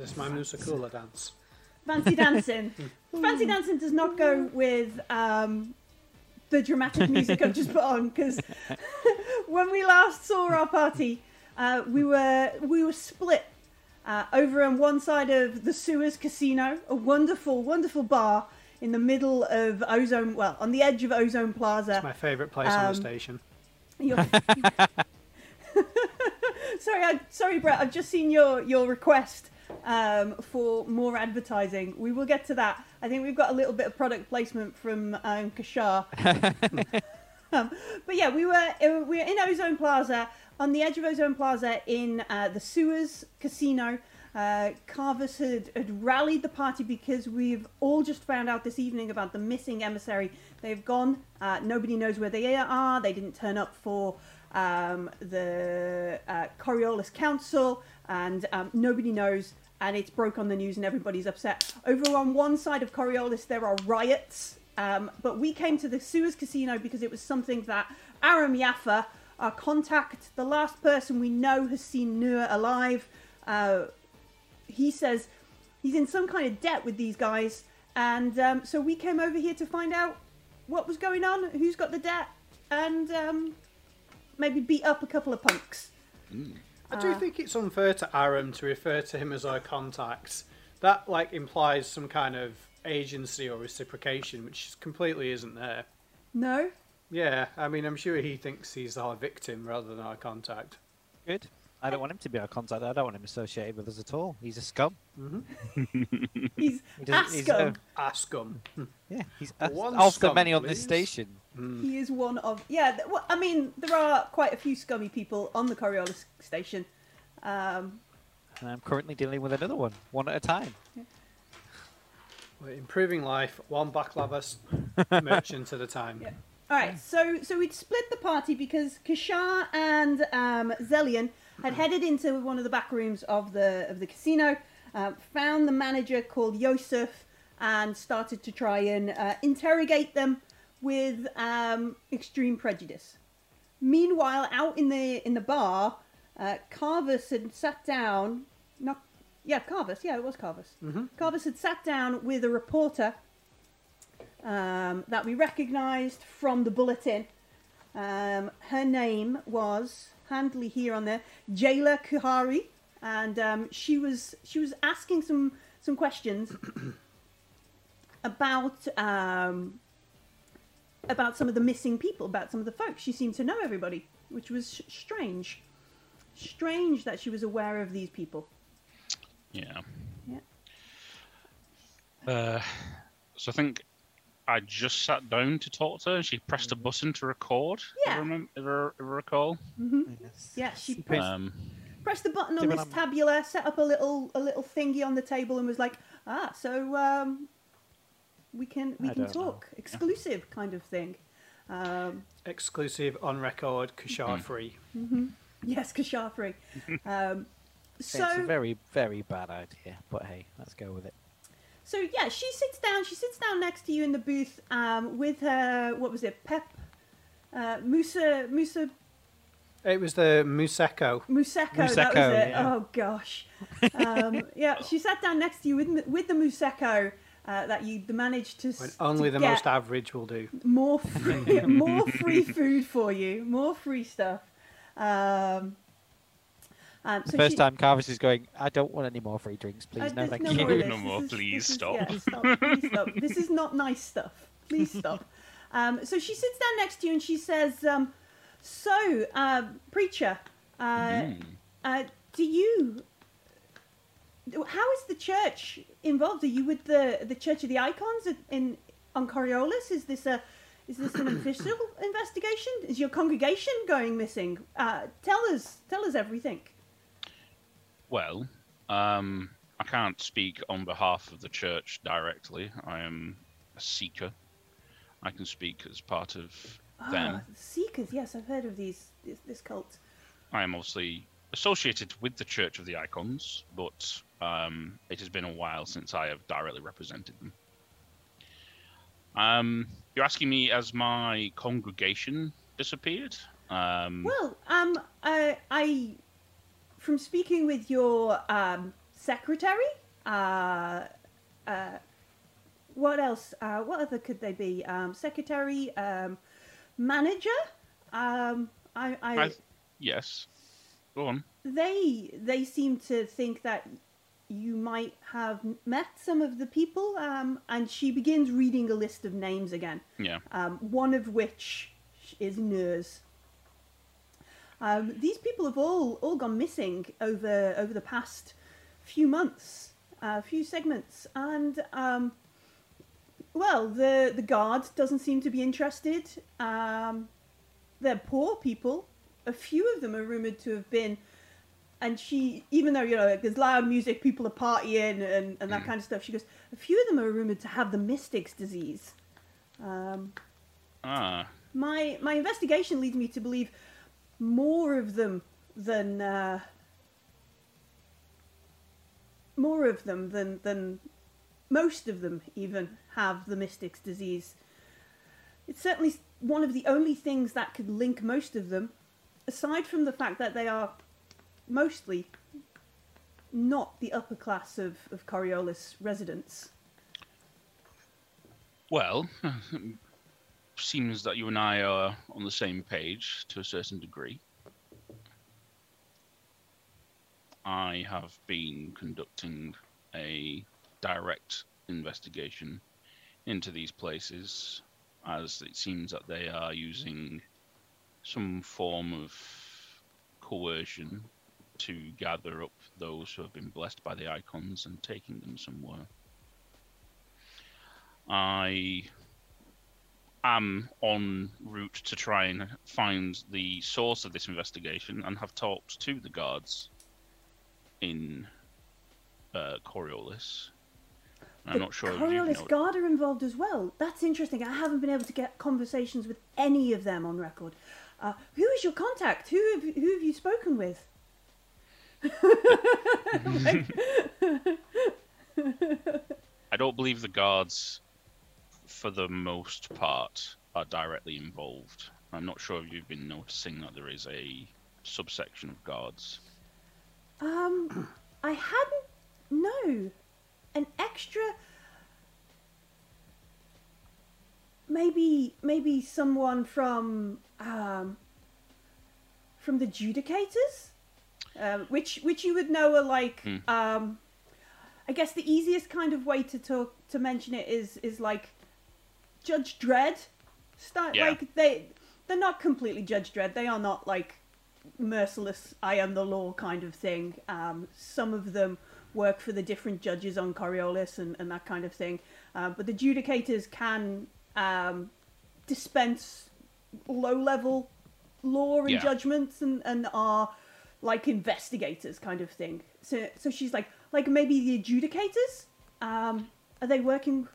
It's my Musa Cola dance. Fancy dancing. Fancy dancing does not go with the dramatic music I've just put on, because when we last saw our party, we were split over on one side of the Suez Casino, a wonderful, wonderful bar in the middle of Ozone, well, on the edge of Ozone Plaza. It's my favourite place on the station. Sorry, Brett. I've just seen your request for more advertising. We will get to that. I think we've got a little bit of product placement from Kishar. But yeah, we were in Ozone Plaza, on the edge of Ozone Plaza, in the Suez Casino. Carvus had rallied the party because we've all just found out this evening about the missing emissary. They've gone. Nobody knows where they are. They didn't turn up for the Coriolis Council, and nobody knows, and it's broke on the news and everybody's upset. Over on one side of Coriolis there are riots, but we came to the Suez Casino because it was something that Aram Yaffa, our contact, the last person we know has seen Noor alive, he says he's in some kind of debt with these guys, and so we came over here to find out what was going on, who's got the debt, and maybe beat up a couple of punks. I do think it's unfair to Aram to refer to him as our contacts. That like implies some kind of agency or reciprocation, which completely isn't there. No? Yeah, I mean, I'm sure he thinks he's our victim rather than our contact. Good. I don't want him to be our contact. I don't want him associated with us at all. He's a scum. Mm-hmm. he's a scum. Yeah, he's one of many on this station. Mm. He is one of... Yeah, well, I mean, there are quite a few scummy people on the Coriolis station. And I'm currently dealing with another one at a time. Yeah. We're improving life, one baklava merchant at a time. Yeah. All right, so we'd split the party because Kishar and Zellian had headed into one of the back rooms of the casino, found the manager called Yosef, and started to try and interrogate them with extreme prejudice. Meanwhile, out in the bar, Carvus had sat down. It was Carvus. Mm-hmm. Carvus had sat down with a reporter that we recognised from the bulletin. Her name was handily here on there, Jayla Kuhari, and she was asking some questions about some of the missing people, about some of the folks. She seemed to know everybody, which was strange. Strange that she was aware of these people. Yeah. Yeah. So I think I just sat down to talk to her, and she pressed a button to record. Yeah. If I recall. Mm-hmm. Yes. Yeah, she pressed the button on this tabular, set up a little thingy on the table, and was like, so we can talk. Know. Exclusive kind of thing. Exclusive on record, Kishar free. Mm-hmm. Yes, Kishar free. So it's a very, very bad idea, but hey, let's go with it. So yeah, she sits down next to you in the booth with her, what was it, Musa? It was the Museko, that was it. Yeah. Oh gosh. Yeah, she sat down next to you with the Museko that you managed to get most average will do. More free food for you, more free stuff. So the first time Carvus is going, I don't want any more free drinks, please. No, thank you. No more, please stop. This is not nice stuff. Please stop. So she sits down next to you and she says, preacher, how is the church involved? Are you with the Church of the Icons on Coriolis? Is this an official investigation? Is your congregation going missing? Tell us everything. Well, I can't speak on behalf of the church directly. I am a seeker. I can speak as part of them. Seekers, yes, I've heard of this cult. I am obviously associated with the Church of the Icons, but it has been a while since I have directly represented them. You're asking me as my congregation disappeared? Well, from speaking with your secretary. What else? What other could they be? Secretary, manager. Yes. Go on. They seem to think that you might have met some of the people. And she begins reading a list of names again. Yeah. One of which is Noor's. These people have all gone missing over the past few months, few segments, and well, the guard doesn't seem to be interested. They're poor people. A few of them are rumored to have been, and she, even though, you know, like, there's loud music, people are partying and that kind of stuff, she goes, a few of them are rumored to have the mystic's disease. My investigation leads me to believe more of them than most of them even have the mystic's disease. It's certainly one of the only things that could link most of them, aside from the fact that they are mostly not the upper class of Coriolis residents. Well, seems that you and I are on the same page to a certain degree. I have been conducting a direct investigation into these places, as it seems that they are using some form of coercion to gather up those who have been blessed by the icons and taking them somewhere. I am en route to try and find the source of this investigation and have talked to the guards in Coriolis. I'm not sure. Coriolis guard are involved as well. That's interesting. I haven't been able to get conversations with any of them on record. Who is your contact? Who have you spoken with? I don't believe the guards, for the most part, are directly involved. I'm not sure if you've been noticing that there is a subsection of guards. I hadn't. No, an extra. Maybe someone from the Judicators, which you would know are like. I guess the easiest kind of way to mention it is like. Judge Dredd, like they're not completely Judge Dredd. They are not like merciless, I am the law kind of thing. Some of them work for the different judges on Coriolis and that kind of thing. But the Judicators can dispense low-level law and judgments and are like investigators kind of thing. So she's like maybe the adjudicators? Are they working...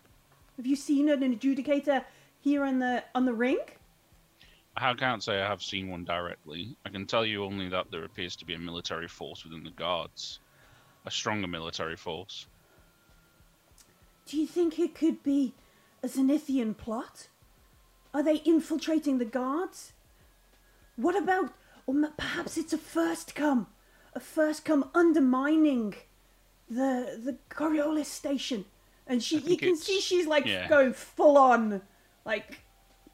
Have you seen an adjudicator here on the ring? I can't say I have seen one directly. I can tell you only that there appears to be a military force within the guards. A stronger military force. Do you think it could be a Zenithian plot? Are they infiltrating the guards? What about... Or perhaps it's a first-come. A first-come undermining the Coriolis station. And you can see she's like going full on, like.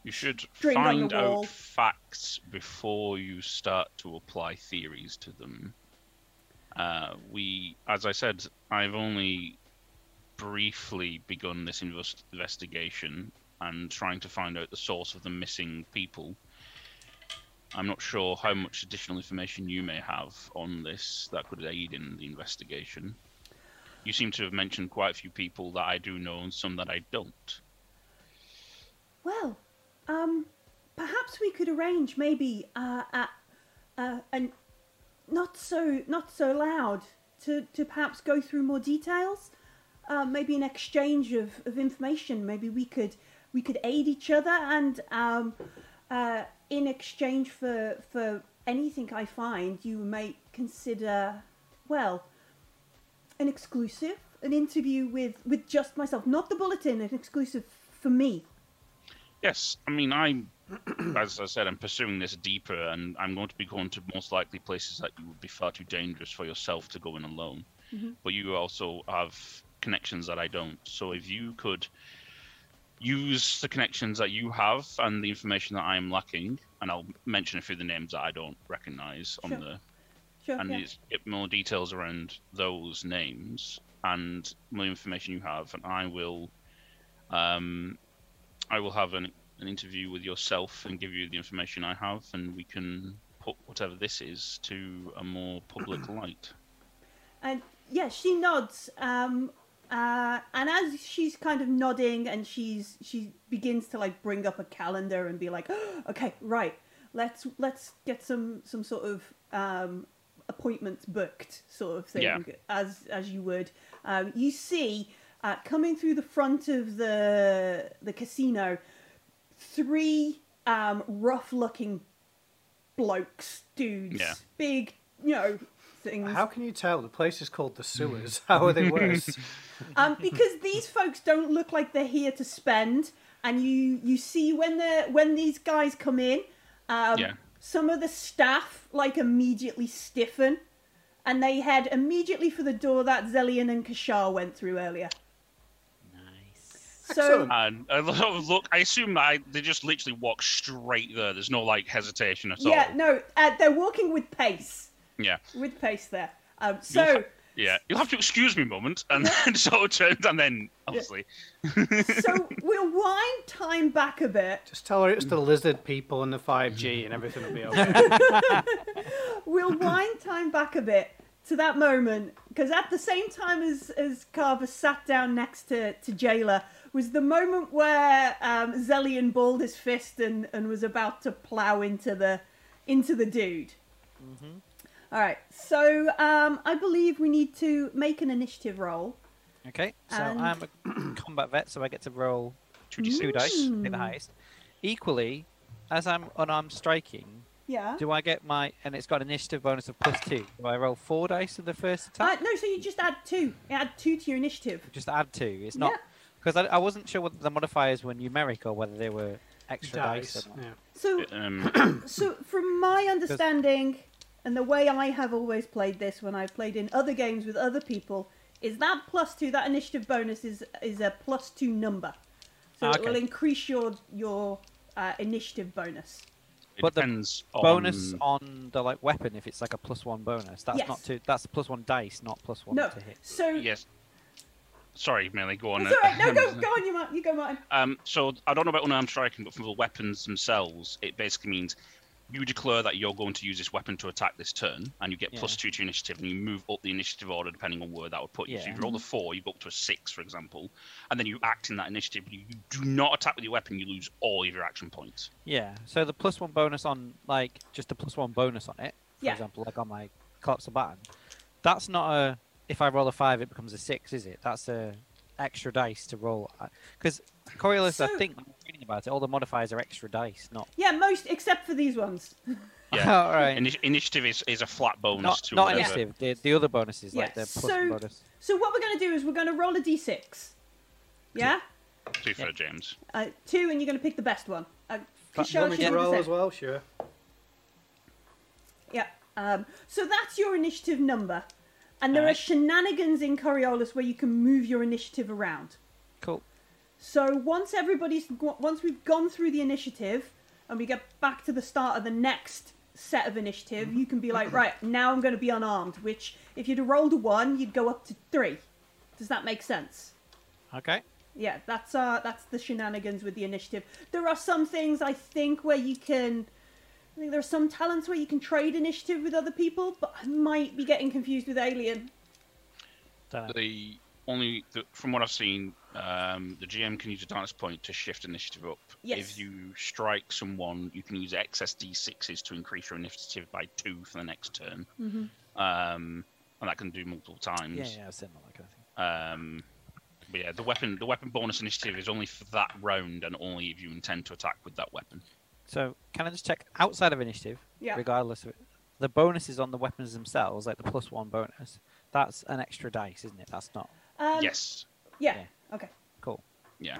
You should find out facts before you start to apply theories to them. As I said, I've only briefly begun this investigation and trying to find out the source of the missing people. I'm not sure how much additional information you may have on this that could aid in the investigation. You seem to have mentioned quite a few people that I do know and some that I don't. Well, perhaps we could arrange maybe and not so loud to perhaps go through more details. Maybe an exchange of information. Maybe we could aid each other, and in exchange for anything I find, you may consider an exclusive, an interview with just myself, not the bulletin, an exclusive for me. Yes, I mean, as I said, I'm pursuing this deeper, and I'm going to be going to most likely places that you would be far too dangerous for yourself to go in alone. Mm-hmm. But you also have connections that I don't. So if you could use the connections that you have and the information that I'm lacking, and I'll mention a few of the names that I don't recognize on there, and get more details around those names and more information you have, and I will have an interview with yourself and give you the information I have, and we can put whatever this is to a more public light. And yeah, she nods, and as she's kind of nodding, and she begins to like bring up a calendar and be like, oh, okay, right, let's get some sort of appointments booked, sort of thing, as you would. You see, coming through the front of the casino, three rough-looking blokes, dudes, big, you know, things. How can you tell? The place is called the Sewers. How are they worse? Because these folks don't look like they're here to spend, and you see when these guys come in, some of the staff like immediately stiffen, and they head immediately for the door that Zellian and Kishar went through earlier. So, and look, I assume they just literally walk straight there. There's no like hesitation at all. Yeah, no, they're walking with pace. Yeah, with pace there. You'll have to excuse me a moment, and then sort of turns, and then obviously. So we'll wind time back a bit. Just tell her it's the lizard people and the 5G, and everything will be okay. We'll wind time back a bit to that moment, because at the same time as Carver sat down next to Jayla was the moment where Zellian balled his fist and was about to plow into the dude. Mm-hmm. All right, so I believe we need to make an initiative roll. Okay, so I'm a combat vet, so I get to roll two dice, in the highest. Equally, as I'm unarmed striking, do I get my... And it's got an initiative bonus of +2. Do I roll 4 dice in the first attack? No, so you just add 2. You add 2 to your initiative. Just add 2. It's not... Because I wasn't sure whether the modifiers were numeric or whether they were extra dice or not. Yeah. So, so from my understanding... And the way I have always played this when I've played in other games with other people is that +2, that initiative bonus is a +2 number. So it will increase your initiative bonus. But depends the bonus on the like weapon, if it's like a +1 bonus. That's not to, that's +1 dice, not +1 to hit. So Sorry, Millie, go on. Sorry, no, go on, you go, Martin. So I don't know about unarmed striking, but for the weapons themselves, it basically means you declare that you're going to use this weapon to attack this turn, and you get +2 to initiative, and you move up the initiative order depending on where that would put you. So if you roll a 4, you go up to a 6, for example, and then you act in that initiative. You do not attack with your weapon, you lose all of your action points. Yeah, so the +1 bonus on, like, just the +1 bonus on it, for example, like on my Collapse of Baton, that's not a, if I roll a 5, it becomes a 6, is it? That's a extra dice to roll. Because Coriolis, I think... about it, all the modifiers are extra dice, not most, except for these ones. All right. Initiative is a flat bonus. Not initiative. The other bonuses, like the +1 bonus. So what we're going to do is we're going to roll a d6. Yeah. 2 for James. 2, and you're going to pick the best one. Show me to roll as well, sure. Yeah. So that's your initiative number, and there are shenanigans in Coriolis where you can move your initiative around. Cool. So once we've gone through the initiative and we get back to the start of the next set of initiative, you can be like, right, now I'm going to be unarmed, which if you'd have rolled a 1, you'd go up to 3. Does that make sense? Okay. Yeah, that's the shenanigans with the initiative. There are some things I think where you can... I think there are some talents where you can trade initiative with other people, but I might be getting confused with Alien. From what I've seen... the GM can use a darkness point to shift initiative up. Yes. If you strike someone, you can use excess d6s to increase your initiative by 2 for the next turn. Mm-hmm. And that can do multiple times. Yeah, I've seen that kind of thing. But yeah, the weapon bonus initiative is only for that round, and only if you intend to attack with that weapon. So can I just check outside of initiative, regardless of it, the bonuses on the weapons themselves, like the +1 bonus, that's an extra dice, isn't it? That's not. Yes. Yeah. Okay. Cool. Yeah.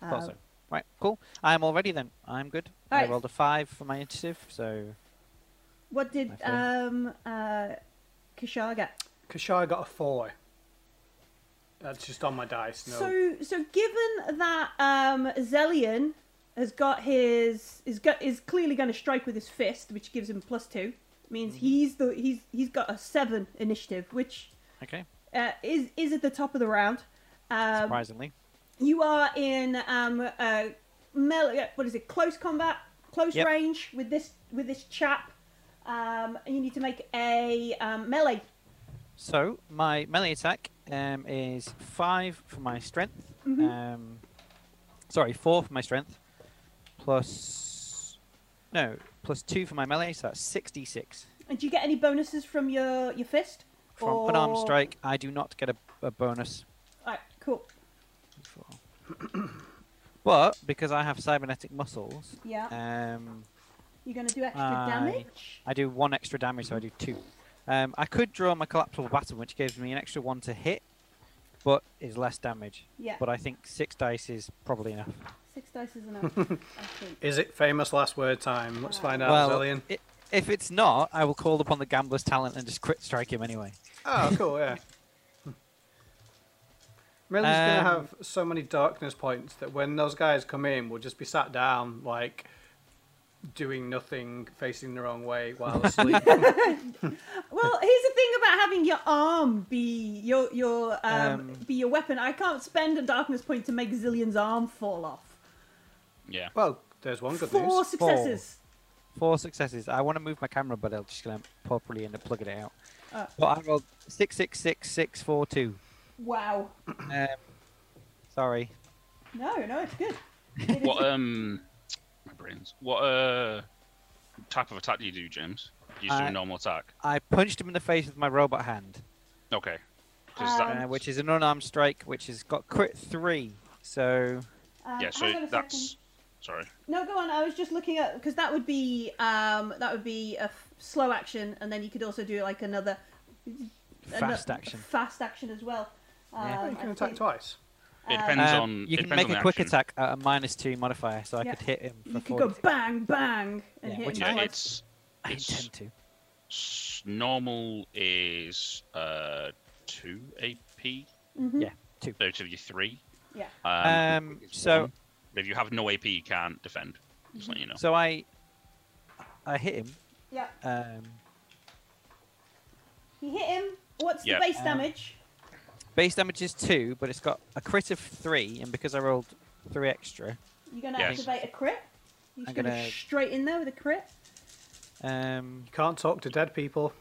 Also. Right, cool. I'm all ready then. I'm good. Right. I rolled a 5 for my initiative, so... What did Kishar get? Kishar got a 4. That's just on my dice. No. So given that Zellian has got is clearly going to strike with his fist, which gives him +2, means he's got a 7 initiative, which is at the top of the round. Surprisingly, you are in close combat, close range with this chap. And you need to make a melee. So my melee attack is 5 for my strength. Mm-hmm. 4 for my strength, plus 2 for my melee, so that's 66. And do you get any bonuses from your fist? From an armed strike, I do not get a bonus. All right, cool. But because I have cybernetic muscles, you're going to do extra damage. I do 1 extra damage, so I do 2. I could draw my collapsible baton, which gives me an extra 1 to hit, but is less damage. Yeah. But I think 6 dice is probably enough. 6 dice is enough, I think. Is it famous last word time? Let's find out, Zellian. If it's not, I will call upon the gambler's talent and just crit strike him anyway. Oh, cool, yeah. Millie's going to have so many darkness points that when those guys come in, we'll just be sat down, like, doing nothing, facing the wrong way while asleep. Well, here's the thing about having your arm be your weapon. I can't spend a darkness point to make Zillion's arm fall off. Yeah. Well, there's one good news. 4 successes. 4 successes. I want to move my camera, but I'm just going to probably end up plugging it out. But I rolled 6, 6, 6, 6, 4, 2. Wow. Sorry. No, it's good. What my brains. What type of attack do you do, James? Do you just do a normal attack? I punched him in the face with my robot hand. Okay. Which is an unarmed strike, which has got crit 3. So. Yeah. So that's. Sorry. No, go on. I was just looking at because that would be a slow action, and then you could also do like another. Fast action as well. Yeah. You can attack twice. It depends on. You can make a quick attack at a -2 modifier, so I could hit him. You could go bang, bang, and hit him. Which I intend to. Normal is 2 AP. Mm-hmm. Yeah, 2. So 3. Yeah. So if you have no AP, you can't defend. Just letting you know. So I hit him. Yeah. You hit him. What's the base damage? Base damage is 2, but it's got a crit of 3, and because I rolled 3 extra... You're going to activate a crit? You're going to straight in there with a crit? You can't talk to dead people.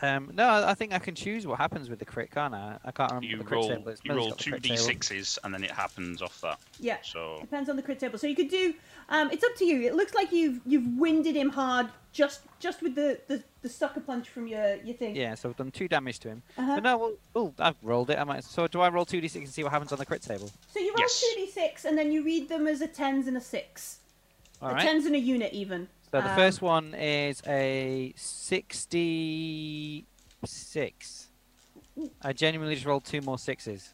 No, I think I can choose what happens with the crit, can't I? I can't remember the crit table. You roll 2d6s, and then it happens off that. Yeah, so depends on the crit table. So you could do... it's up to you. It looks like you've winded him hard just with the sucker punch from your thing. Yeah, so I've done 2 damage to him. But no, well, I've rolled it. So do I roll 2d6 and see what happens on the crit table? So you roll 2d6, and then you read them as a 10s and a 6. All right. A 10s and a unit, even. So the first one is a 66. I genuinely just rolled 2 more 6s.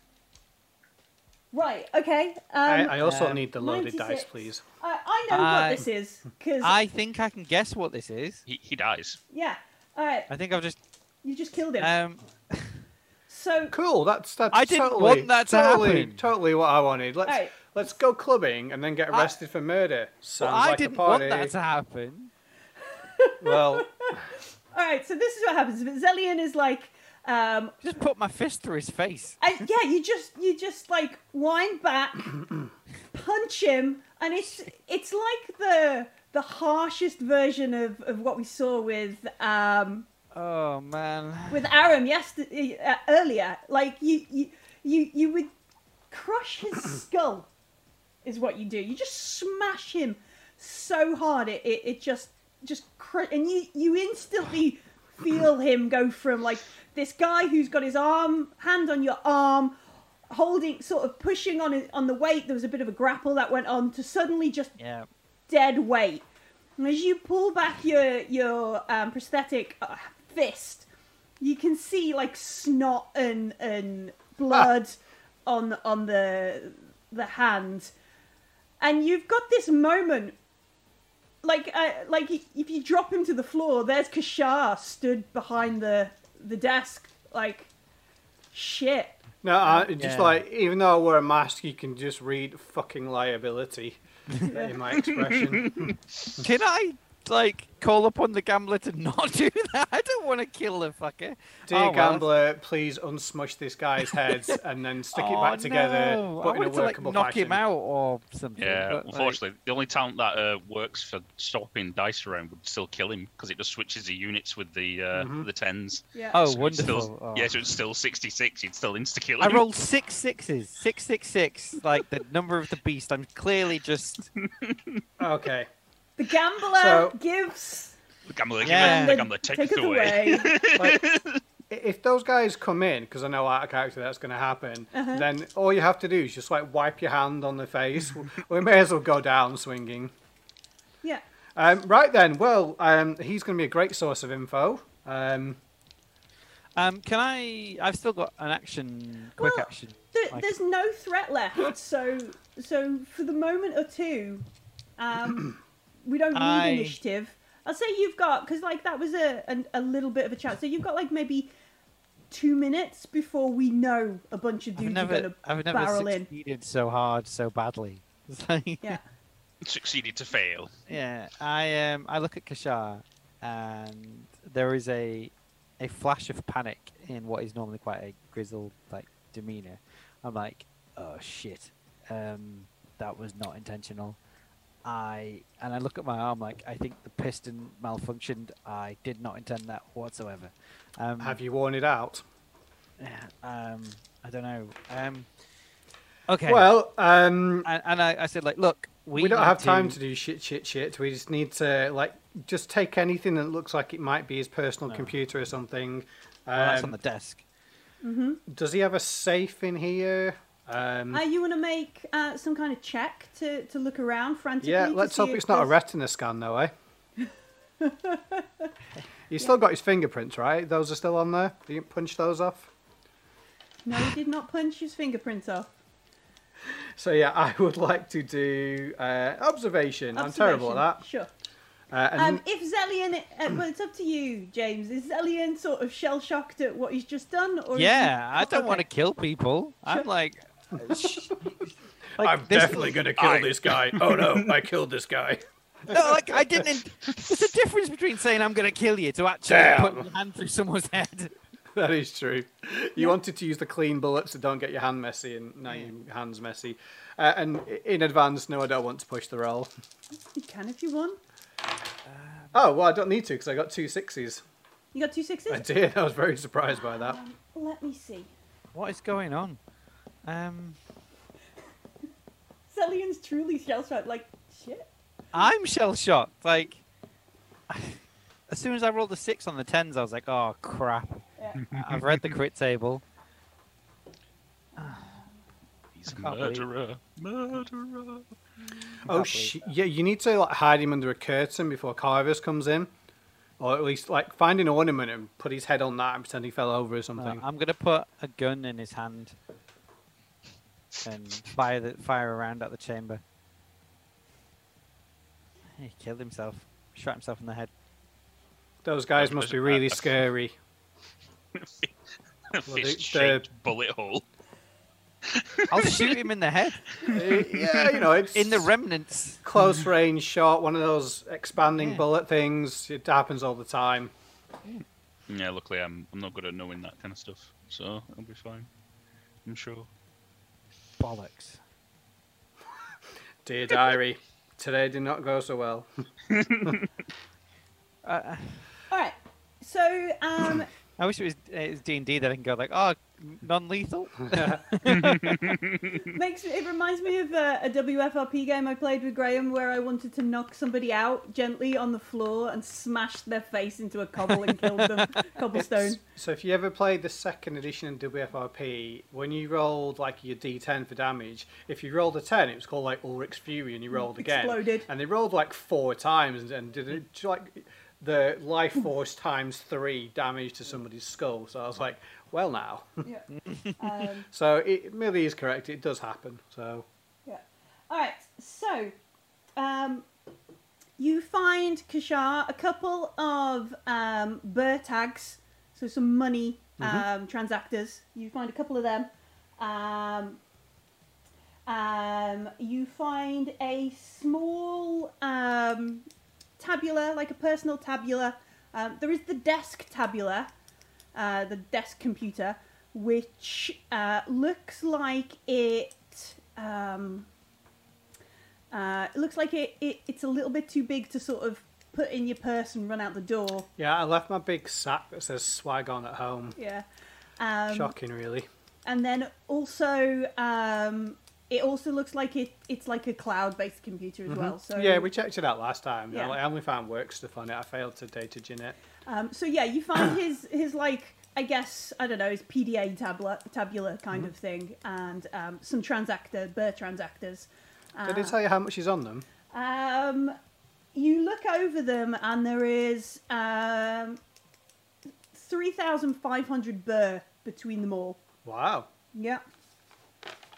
Right, okay. I also need the loaded 96. Dice, please. I know what this is. Cause I think I can guess what this is. He dies. Yeah, all right. I think I've just... You just killed him. So cool, that's I didn't want that to happen. Totally what I wanted. Let's go clubbing and then get arrested for murder. Sounds like a party. I didn't want that to happen. Well... All right, so this is what happens. But Zellian is like... just put my fist through his face. Yeah, you just like wind back, punch him, and it's like the harshest version of what we saw with with Aram yesterday earlier. Like you would crush his skull, is what you do. You just smash him so hard it and you instantly feel him go from like. This guy who's got his hand on your arm, holding, sort of pushing on the weight. There was a bit of a grapple that went on to suddenly just dead weight. And as you pull back your prosthetic fist, you can see like snot and blood on the hand, and you've got this moment. Like if you drop him to the floor, there's Kishar stood behind the desk like, shit. No, just like, even though I wear a mask, you can just read fucking liability in my expression. Can I, like, call upon the gambler to not do that? I don't want to kill the fucker. Dear gambler, please unsmush this guy's heads and then stick it back together, but in a workable fashion. Knock him out or something. Yeah, but, unfortunately, the only talent that works for swapping dice around would still kill him, because it just switches the units with the tens. Yeah. Oh, so wonderful. Still, oh. Yeah, so it's still 66. You'd still insta-kill him. I rolled 6 6s. 666, like the number of the beast. I'm clearly just... Okay. The gambler gives. The gambler gives. Yeah. The gambler takes it away. Like, if those guys come in, because I know out of character that's going to happen, then all you have to do is just like wipe your hand on the face. We may as well go down swinging. Yeah. Right then. Well, he's going to be a great source of info. Can I? I've still got an action. Quick action. There's no threat left, so for the moment or two. We don't need initiative. I'll say you've got, because like that was a little bit of a chat. So you've got like maybe 2 minutes before we know a bunch of dudes are going to barrel in. I've never succeeded so hard, so badly. Yeah. Succeeded to fail. Yeah. I look at Kishar, and there is a flash of panic in what is normally quite a grizzled like demeanor. I'm like, oh shit, that was not intentional. And I look at my arm like, I think the piston malfunctioned. I did not intend that whatsoever. Have you worn it out? Yeah, I don't know. Okay. Well, and I said like, look, we don't have time to do shit. We just need to like just take anything that looks like it might be his personal computer or something. Well, that's on the desk. Does he have a safe in here? You want to make some kind of check to look around frantically? Yeah, let's hope it's not a retina scan, though, eh? He's still got his fingerprints, right? Those are still on there? He didn't punch those off? No, he did not punch his fingerprints off. So, yeah, I would like to do observation. I'm terrible at that. Sure. If Zellian, well, it's up to you, James. Is Zellian sort of shell shocked at what he's just done? Or I don't want to kill people. Sure. I'm like... I'm definitely going to kill this guy. Oh no, I killed this guy. No, like I didn't. There's a difference between saying I'm going to kill you to actually put your hand through someone's head. That is true. You wanted to use the clean bullets so don't get your hand messy, and now your hand's messy. And in advance, no, I don't want to push the roll. You can if you want. Well, I don't need to because I got 2 6s. You got 2 6s? I did. I was very surprised by that. Let me see. What is going on? Zellian's truly shell-shocked, like, shit. I'm shell-shocked, like, as soon as I rolled a 6 on the 10s, I was like, oh, crap. Yeah. I've read the crit table. He's a murderer. Murderer. Oh, yeah, you need to, like, hide him under a curtain before Carvus comes in. Or at least, like, find an ornament and put his head on that and pretend he fell over or something. I'm going to put a gun in his hand. And fire around at the chamber. He killed himself. Shot himself in the head. Those guys must be really scary. Fist-shaped bullet hole. I'll shoot him in the head. Yeah, you know, it's in the remnants. Close range shot. One of those expanding bullet things. It happens all the time. Yeah, luckily I'm not good at knowing that kind of stuff, so I'll be fine. I'm sure. Bollocks. Dear diary, today did not go so well. Alright, so... I wish it was D&D that I can go like, oh, non-lethal. It reminds me of a WFRP game I played with Graham where I wanted to knock somebody out gently on the floor and smash their face into a cobble and kill them. Cobblestone. So if you ever played the second edition in WFRP, when you rolled like your D10 for damage, if you rolled a 10, it was called like Ulrich's Fury, and you rolled again. Exploded. And they rolled like 4 times and did it like... the life force times 3 damage to somebody's skull. So I was like, well, now. Yeah. So it merely is correct. It does happen. So. Yeah. All right. So you find, Kishar, a couple of bear tags. so some money transactors. You find a couple of them. You find a small tabula, like a personal tabula. There is the desk tabula, the desk computer, which looks like it's a little bit too big to sort of put in your purse and run out the door. Yeah, I left my big sack that says swag on at home. Yeah. Shocking, really. And then also, it also looks like it's like a cloud-based computer as well. So yeah, we checked it out last time. Yeah. I only found work stuff on it. I failed to data gen it. So yeah, you find his like, I guess, I don't know, his PDA tabula kind of thing, and some transactors. Did it tell you how much is on them? You look over them and there is 3,500 birr between them all. Wow. Yeah.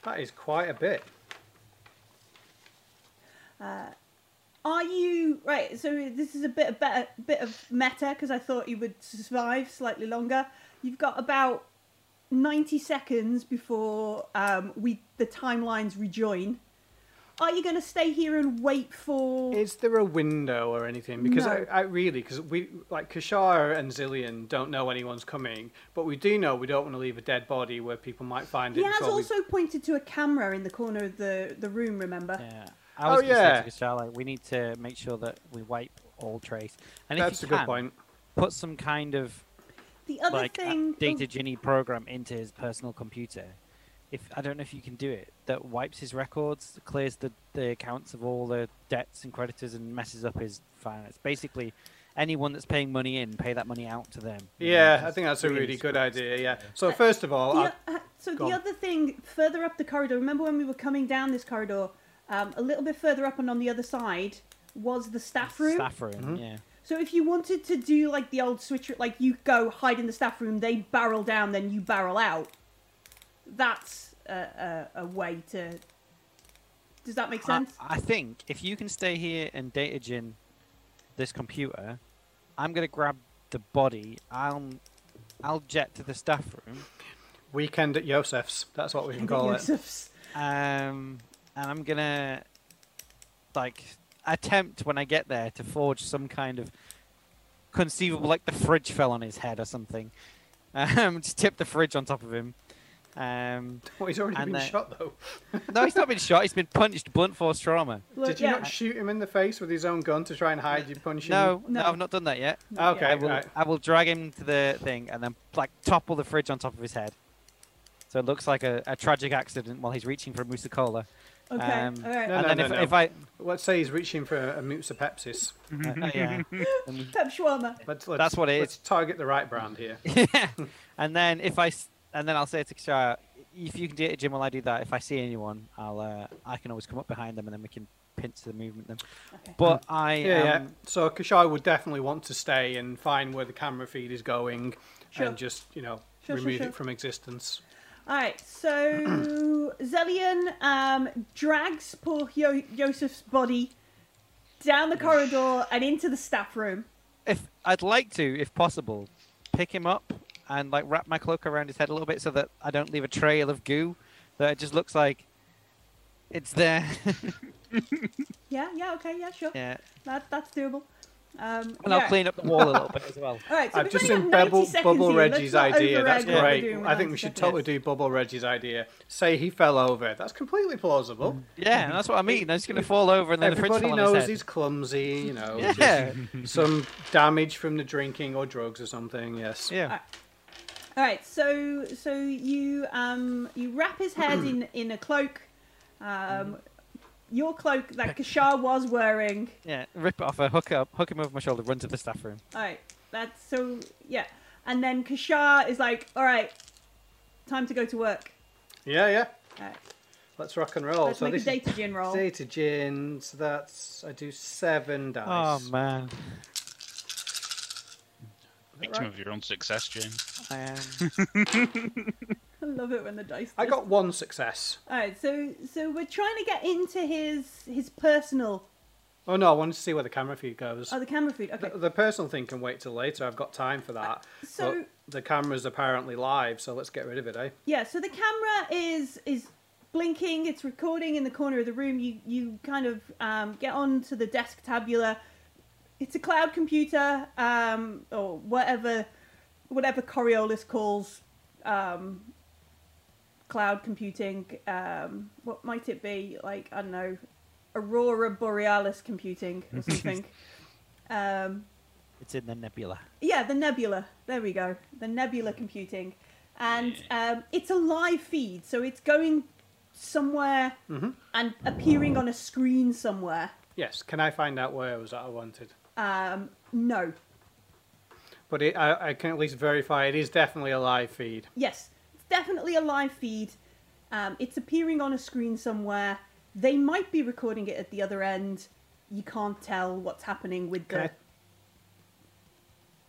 That is quite a bit. Are you right? So this is a bit of meta because I thought you would survive slightly longer. You've got about 90 seconds before the timelines rejoin. Are you going to stay here and wait for? Is there a window or anything? Because no. I really, because we like Kishar and Zellian don't know anyone's coming, but we do know we don't want to leave a dead body where people might find it. He has also pointed to a camera in the corner of the room. Remember? Yeah. I was going to say to Kishar, like, we need to make sure that we wipe all trace. And that's a good point. Put some kind of data Ginny program into his personal computer. I don't know if you can do it, that wipes his records, clears the accounts of all the debts and creditors and messes up his finance. Basically, anyone that's paying money in, pay that money out to them. Yeah, I think that's a really good idea, yeah. So first of all... the other thing, further up the corridor, remember when we were coming down this corridor, a little bit further up and on the other side was the staff room. Staff room, yeah. So if you wanted to do like the old switch, like you go hide in the staff room, they barrel down, then you barrel out. That's a way to... Does that make sense? I think if you can stay here and data gin this computer, I'm going to grab the body. I'll jet to the staff room. Weekend at Yosef's. That's what we can call it. And I'm going to like attempt when I get there to forge some kind of conceivable... Like the fridge fell on his head or something. Just tip the fridge on top of him. Well, he's already been shot, though. No, he's not been shot. He's been punched, blunt force trauma. Look, did you not shoot him in the face with his own gun to try and hide you punching? No, I've not done that yet. Not okay, yet. I will drag him to the thing and then like topple the fridge on top of his head. So it looks like a tragic accident while he's reaching for a Musa Cola. Okay, all right. Let's say he's reaching for a Musa Pepsis. Pep shawarma. That's what it is. Let's target the right brand here. Yeah. And then I'll say to Kishar, if you can do it, Jim, while I do that, if I see anyone, I can always come up behind them and then we can pinch the movement them. Okay. But so Kishar would definitely want to stay and find where the camera feed is going and just, remove it from existence. All right, so Zellian drags poor Yosef's body down the corridor and into the staff room. I'd like to, if possible, pick him up and like wrap my cloak around his head a little bit so that I don't leave a trail of goo that it just looks like it's there. Okay, sure. Yeah. That's doable. I'll clean up the wall a little bit as well. All right, so I've just seen Bubble Reggie's idea. That's great. I think we should totally do Bubble Reggie's idea. Say he fell over. That's completely plausible. Yeah, that's what I mean. I'm just going to fall over and then the fridge falls on his head. Everybody knows he's clumsy, Yeah. Some damage from the drinking or drugs or something, yes. Yeah. All right, so you wrap his head in a cloak, your cloak that Kishar was wearing. Yeah, rip it off her, hook him over my shoulder, run to the staff room. All right, and then Kishar is like, all right, time to go to work. Yeah. All right. Let's rock and roll. Let's make a data gin roll. Data gin, so that's, I do 7 dice. Oh, man. Victim of your own success, James. I am. I love it when the dice... I got 1 success. All right, so we're trying to get into his personal Oh no, I wanted to see where the camera feed goes. Oh, the camera feed, okay. The personal thing can wait till later, I've got time for that. So but the camera's apparently live, so let's get rid of it, eh? Yeah, so the camera is blinking, it's recording in the corner of the room. You kind of get onto the desk tabula. It's a cloud computer, or whatever Coriolis calls cloud computing. What might it be? Like, I don't know, Aurora Borealis computing or something. It's in the nebula. Yeah, the nebula. There we go. The nebula computing. And it's a live feed, so it's going somewhere and appearing on a screen somewhere. Yes. Can I find out where it was that I wanted? No. But I can at least verify it is definitely a live feed. Yes, it's definitely a live feed. It's appearing on a screen somewhere. They might be recording it at the other end. You can't tell what's happening with the... Can I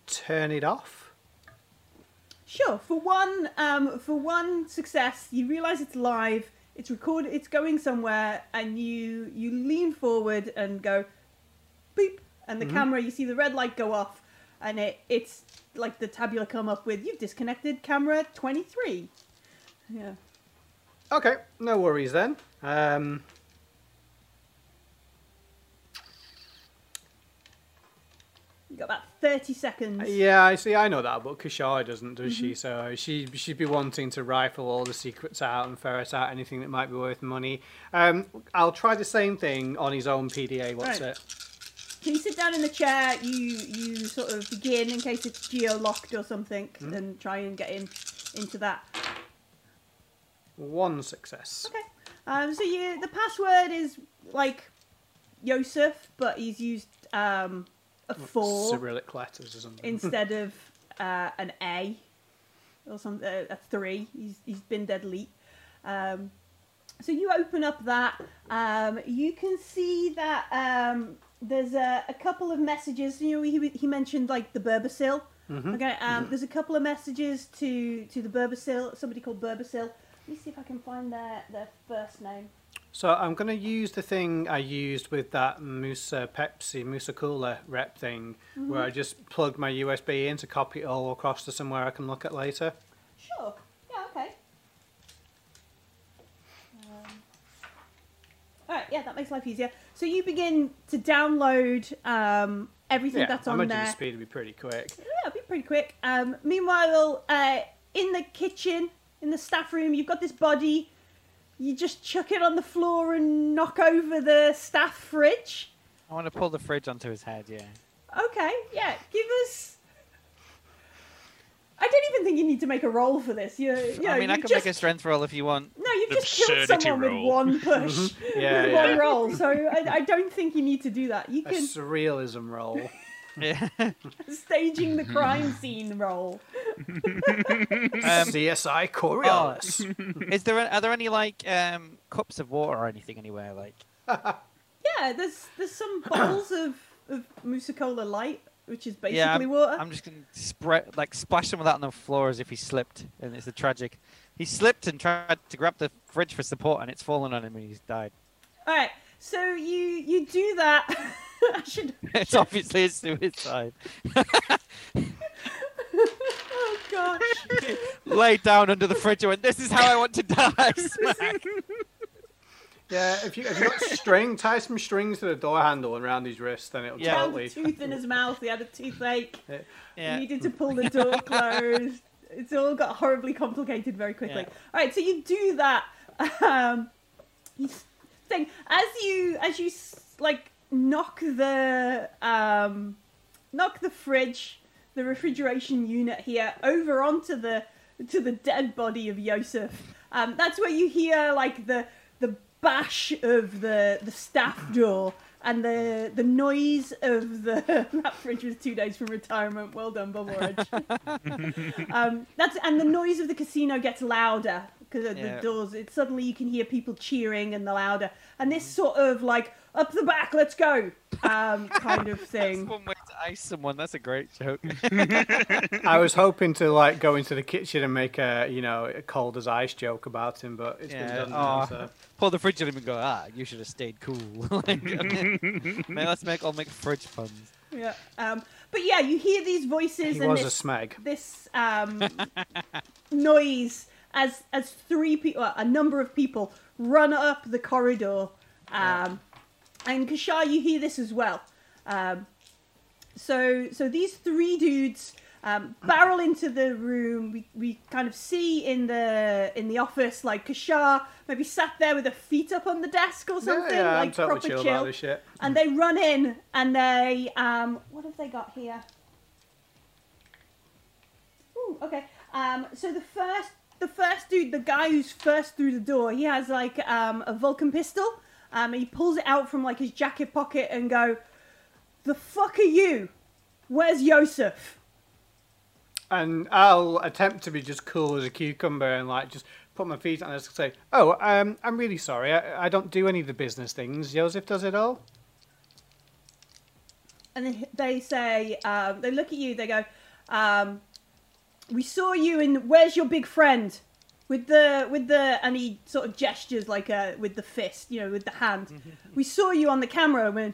turn it off? Sure. For one success, you realise it's live. It's recorded. It's going somewhere, and you lean forward and go, beep, and the camera. You see the red light go off, and it's like the tabula come up with, you've disconnected camera 23. Yeah. Okay, no worries then. You got about 30 seconds. Yeah, I see. I know that, but Kishar doesn't, does she? So she'd be wanting to rifle all the secrets out and ferret out anything that might be worth money. I'll try the same thing on his own PDA. What's right. It? Can you sit down in the chair? You sort of begin in case it's geo-locked or something, and try and get into that. One success. Okay. So the password is like Yosef, but he's used a 4 Cyrillic letters or something instead of an A or something, a 3. He's been dead leet. So you open up that. You can see that there's a couple of messages. You know, he mentioned like the Berbasil. Okay. There's a couple of messages to the Berbasil. Somebody called Berbasil. Let me see if I can find their first name. So I'm going to use the thing I used with that Musa Pepsi, Musa Cola rep thing, where I just plugged my USB in to copy it all across to somewhere I can look at later. Sure. Yeah, okay. All right, yeah, that makes life easier. So you begin to download everything that's on there. I imagine the speed would be pretty quick. Yeah, it'd be pretty quick. Meanwhile, in the kitchen... In the staff room, you've got this body. You just chuck it on the floor and knock over the staff fridge. I want to pull the fridge onto his head, yeah. Okay, yeah. Give us... I don't even think you need to make a roll for this. You know, I mean, I can just... make a strength roll if you want. No, you've just killed someone roll. With one push. One roll. So I don't think you need to do that. You can... A surrealism roll. Staging the crime scene role. CSI Coriolis. Oh. Are there any like cups of water or anything anywhere? Like, yeah, there's some bottles of Musa Cola Light, which is basically water. I'm just gonna splash some of that on the floor as if he slipped, and it's a tragic. He slipped and tried to grab the fridge for support, and it's fallen on him, and he's died. All right, so you do that. It's obviously a suicide. Oh, gosh. Laid down under the fridge and went, this is how I want to die. Yeah, if you got string, tie some strings to the door handle and around his wrist, then it'll totally... He had a tooth in his mouth. He had a toothache. He needed to pull the door closed. It's all got horribly complicated very quickly. All right, so you do that thing. As you like... knock the fridge, the refrigeration unit here, over onto the dead body of Yosef. That's where you hear like the bash of the staff door and the noise of the that fridge was 2 days from retirement. Well done, Bob Orange. And the noise of the casino gets louder because at the doors, it, suddenly you can hear people cheering and the louder. And this sort of like, up the back, let's go, kind of thing. That's one way to ice someone. That's a great joke. I was hoping to like go into the kitchen and make a, you know, a cold as ice joke about him, but it's been done. So. Pull the fridge at him and go, ah, you should have stayed cool. Like, let's make, I'll make fridge puns. Yeah, but yeah, you hear these voices and this noise as three people, a number of people, run up the corridor, and Kishar, you hear this as well. So these three dudes barrel into the room. We kind of see in the office like Kishar maybe sat there with her feet up on the desk or something, like totally proper chill. About this shit. And they run in and they what have they got here? Ooh, okay. So the first dude, the guy who's first through the door, he has like a Vulcan pistol. He pulls it out from like his jacket pocket and go, "The fuck are you? Where's Yosef?" And I'll attempt to be just cool as a cucumber and like just put my feet on this and say, "Oh, I'm really sorry. I don't do any of the business things. Joseph does it all." And then they say, they look at you. They go, "We saw you in Where's Your Big Friend?" With the and he sort of gestures like with the fist, you know, with the hand. "We saw you on the camera when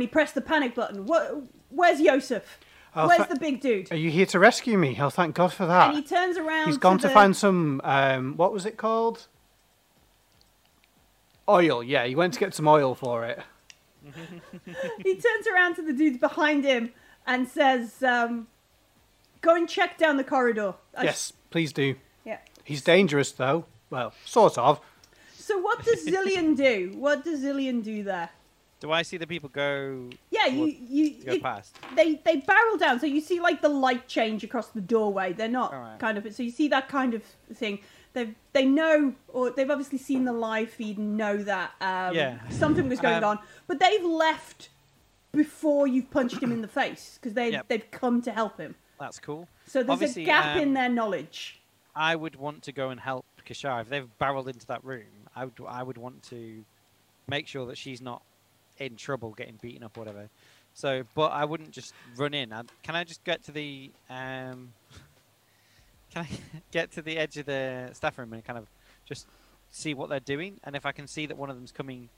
he pressed the panic button. Where's Joseph? Where's the big dude? Are you here to rescue me? Oh, thank God for that." And he turns around. He's gone to find some, what was it called? Oil, yeah. He went to get some oil for it. He turns around to the dudes behind him and says, "Go and check down the corridor." Yes, please do. Yeah. He's dangerous, though. Well, sort of. So what does Zellian do? What does Zellian do there? Do I see the people go? Yeah, you go past. They barrel down, so you see like the light change across the doorway. They're not kind of, so you see that kind of thing. They know, or they've obviously seen the live feed and know that something was going on, but they've left before you've punched him in the face because they've come to help him. That's cool. So there's obviously a gap in their knowledge. I would want to go and help Kishar. If they've barreled into that room, I would want to make sure that she's not in trouble, getting beaten up, whatever. So, but I wouldn't just run in. Can I just get to the? Can I get to the edge of the staff room and kind of just see what they're doing? And if I can see that one of them's coming,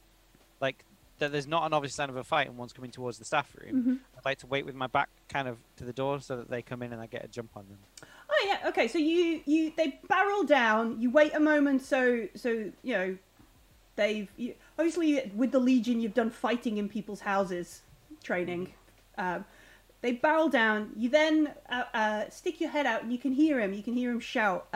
like that, there's not an obvious sign of a fight, and one's coming towards the staff room. I'd like to wait with my back kind of to the door so that they come in and I get a jump on them. Oh yeah, okay. So they barrel down. You wait a moment, so you know. Obviously, with the Legion, you've done fighting in people's houses training. They barrel down. You then stick your head out, and you can hear him. You can hear him shout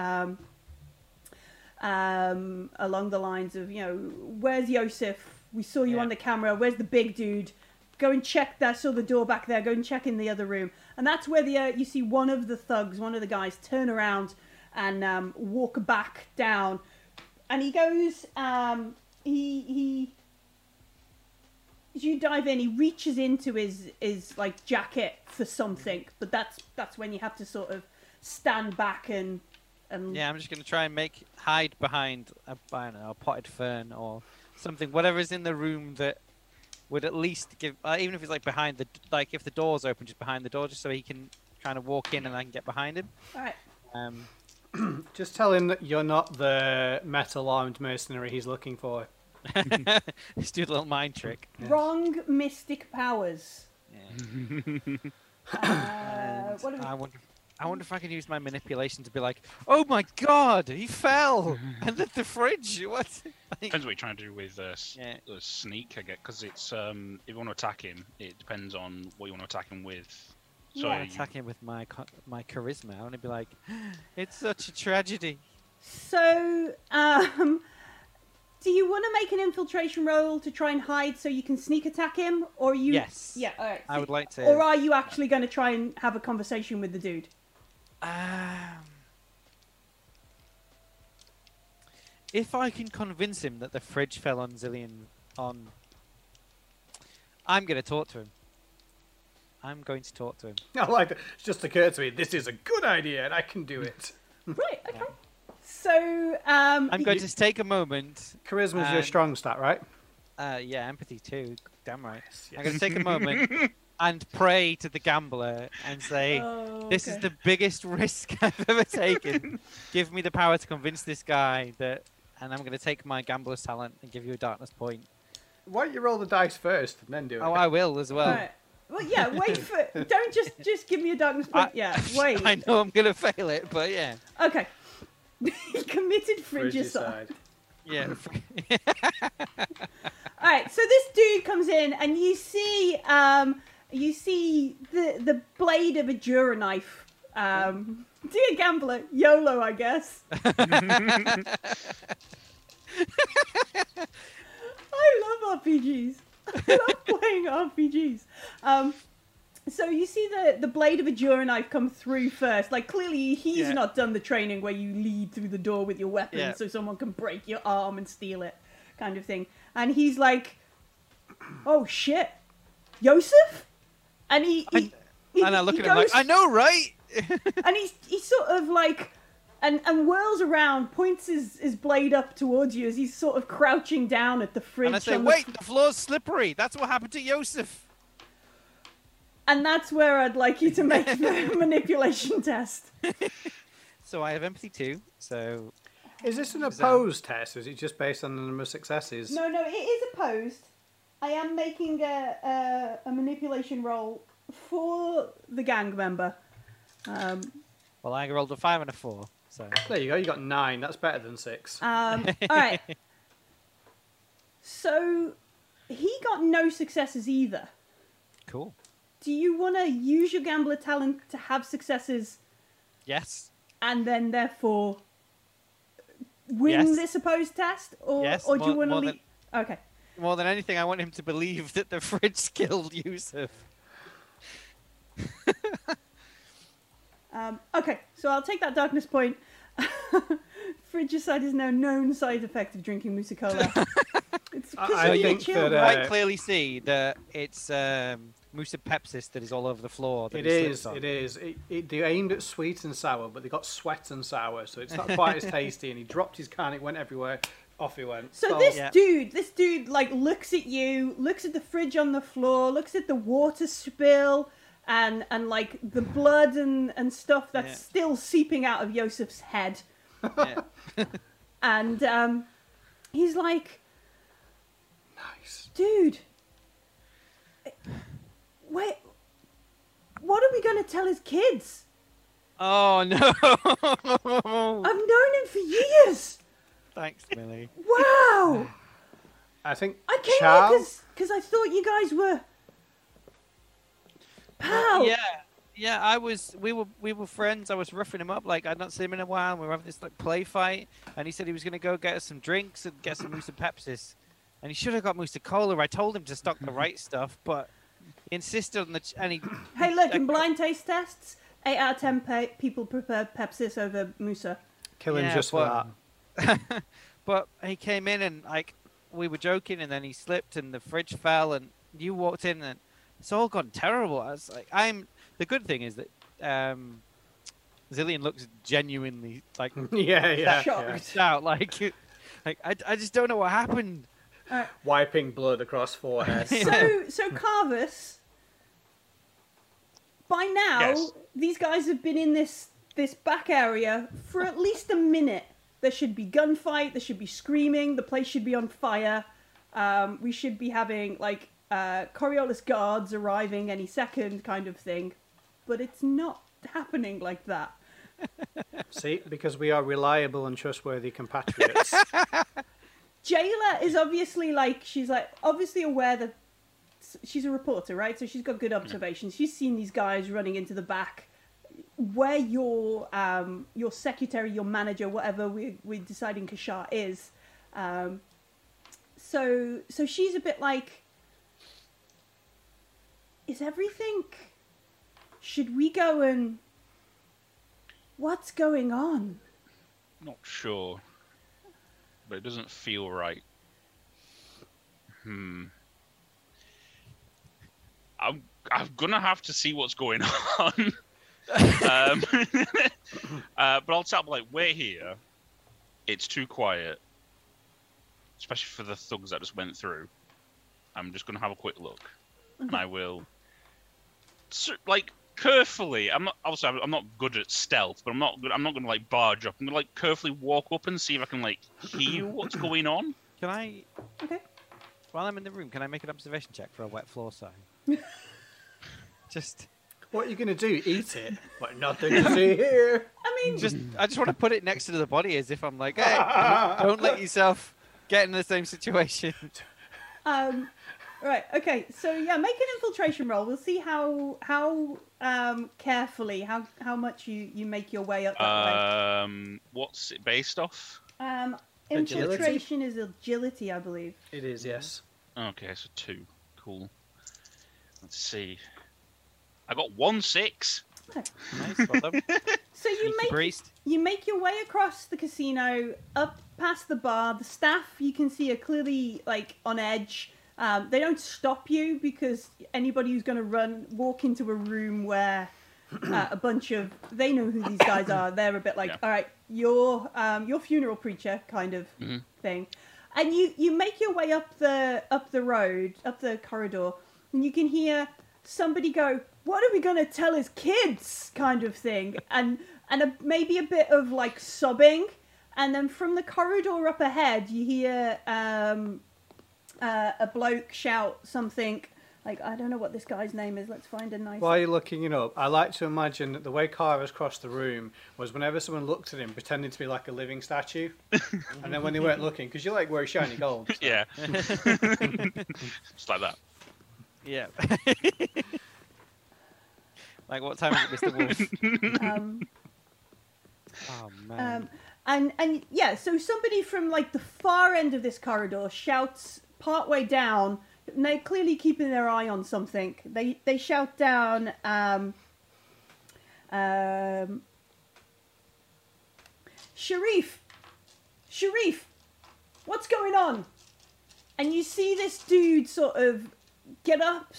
along the lines of, you know, "Where's Yosef? We saw you on the camera. Where's the big dude? Go and check that. I saw the door back there. Go and check in the other room." And that's where you see one of the thugs, one of the guys, turn around and walk back down. And he goes... He as you dive in, he reaches into his like jacket for something, but that's when you have to sort of stand back and I'm just gonna try and hide behind a potted fern or something, whatever is in the room that would at least give, even if it's like behind the, like if the door's open, just behind the door, just so he can kind of walk in and I can get behind him. All right. Just tell him that you're not the metal-armed mercenary he's looking for. Let's do a little mind trick. Wrong mystic powers. Yeah. I wonder if I can use my manipulation to be like, "Oh my God, he fell! And the fridge, what?" Depends what you're trying to do with the sneak, I guess, because it's if you want to attack him, it depends on what you want to attack him with. So yeah, attack him with my charisma. I want to be like, "It's such a tragedy." So, do you want to make an infiltration roll to try and hide so you can sneak attack him, or are you? Yes. Yeah. All right. So I would like to. Or are you actually going to try and have a conversation with the dude? If I can convince him that the fridge fell on Zellian, I'm going to talk to him. I'm going to talk to him. It's just occurred to me, this is a good idea and I can do it. Right, okay. So I'm going to take a moment. Charisma's your strong stat, right? Yeah, empathy too. Damn right. Yes, yes. I'm going to take a moment and pray to the gambler and say, this is the biggest risk I've ever taken. Give me the power to convince this guy that, and I'm going to take my gambler's talent and give you a darkness point. Why don't you roll the dice first and then do it? Oh, I will as well. Right. Well, yeah, wait for... Don't just give me a darkness point. Yeah, wait. I know I'm going to fail it, but yeah. Okay. He committed frigicide. Yeah. All right, so this dude comes in and you see the blade of a Jura knife. Dear gambler, YOLO, I guess. I love RPGs. I love playing RPGs. So you see the blade of a Jura knife come through first. Like, clearly he's not done the training where you lead through the door with your weapon so someone can break your arm and steal it, kind of thing. And he's like, oh, shit. Yosef? And I look at him like, I know, right? And he sort of like... And whirls around, points his blade up towards you as he's sort of crouching down at the fridge. And I say, wait, the floor's slippery. That's what happened to Yosef. And that's where I'd like you to make the manipulation test. So I have empathy too, so... Is this an opposed test, or is it just based on the number of successes? No, no, it is opposed. I am making a manipulation roll for the gang member. Well, I rolled a 5 and a 4. So. There you go. You got 9. That's better than 6. All right. So he got no successes either. Cool. Do you want to use your gambler talent to have successes? Yes. And then therefore win this opposed test, or do you want to leave? Okay. More than anything, I want him to believe that the fridge killed Yusuf. Okay, so I'll take that darkness point. Frigicide is now known side effect of drinking Musa Cola. I think that, I clearly see that it's Musa Pepsi that is all over the floor. That it is. They aimed at sweet and sour, but they got sweat and sour, so it's not quite as tasty. And he dropped his can, it went everywhere. Off he went. So this dude, like, looks at you, looks at the fridge on the floor, looks at the water spill. And like the blood and stuff that's still seeping out of Yosef's head. Yeah. And he's like, nice. Dude, wait, what are we going to tell his kids? Oh, no. I've known him for years. Thanks, Millie. Wow. I think I came here because I thought you guys were... How? Yeah. We were friends. I was roughing him up. Like, I'd not seen him in a while. And we were having this like play fight, and he said he was gonna go get us some drinks and get some Musa Pepsis, and he should have got Musa Cola. I told him to stock the right stuff, but he insisted on the. Hey, look! In blind taste tests, 8 out of 10 people prefer Pepsis over Musa. Kill him just for that. But he came in and like we were joking, and then he slipped, and the fridge fell, and you walked in and. It's all gone terrible. I was like, the good thing is that Zellian looks genuinely like shocked out. Like I just don't know what happened. Wiping blood across forehead. So Carvus. By now, these guys have been in this back area for at least a minute. There should be gunfight. There should be screaming. The place should be on fire. We should be having like. Coriolis guards arriving any second kind of thing, but it's not happening like that. See, because we are reliable and trustworthy compatriots. Jayla is obviously like, she's like obviously aware that she's a reporter, right? So she's got good observations. She's seen these guys running into the back where your secretary, your manager, whatever we're deciding Kishar is. So she's a bit like, is everything... Should we go and... What's going on? Not sure. But it doesn't feel right. I'm gonna have to see what's going on. But I'll tell them, like, we're here. It's too quiet, especially for the thugs that just went through. I'm just going to have a quick look, and I will, like, carefully. I'm not good at stealth, but I'm not going to like barge up. I'm going to like carefully walk up and see if I can like hear what's going on. Can I? Okay. While I'm in the room, can I make an observation check for a wet floor sign? Just. What are you going to do? Eat it? But nothing to see here. I mean, I just want to put it next to the body as if I'm like, hey, don't let yourself get in the same situation. Right. Okay. So yeah, make an infiltration roll. We'll see how carefully, how much you make your way up that way. What's it based off? Infiltration is agility, I believe. It is, yes. Okay, so 2. Cool. Let's see. I got 1 6. Oh. Nice. Well done. So you make your way across the casino, up past the bar. The staff you can see are clearly like on edge. They don't stop you because anybody who's going to walk into a room where a bunch of they know who these guys are. They're a bit like, all right, your funeral preacher kind of thing. And you make your way up the corridor, and you can hear somebody go, "What are we going to tell his kids?" kind of thing, and maybe a bit of like sobbing, and then from the corridor up ahead, you hear. A bloke shout something like, I don't know what this guy's name is, let's find a nice... While you're looking it up, I like to imagine that the way Carvus crossed the room was whenever someone looked at him pretending to be like a living statue, and then when they weren't looking, because you like wearing shiny gold. So. Yeah. Just like that. Yeah. Like, what time is it, Mr. Wolf? Oh, man. And yeah, so somebody from like the far end of this corridor shouts... Partway down, and they're clearly keeping their eye on something. They shout down, Sharif, what's going on? And you see this dude sort of get up,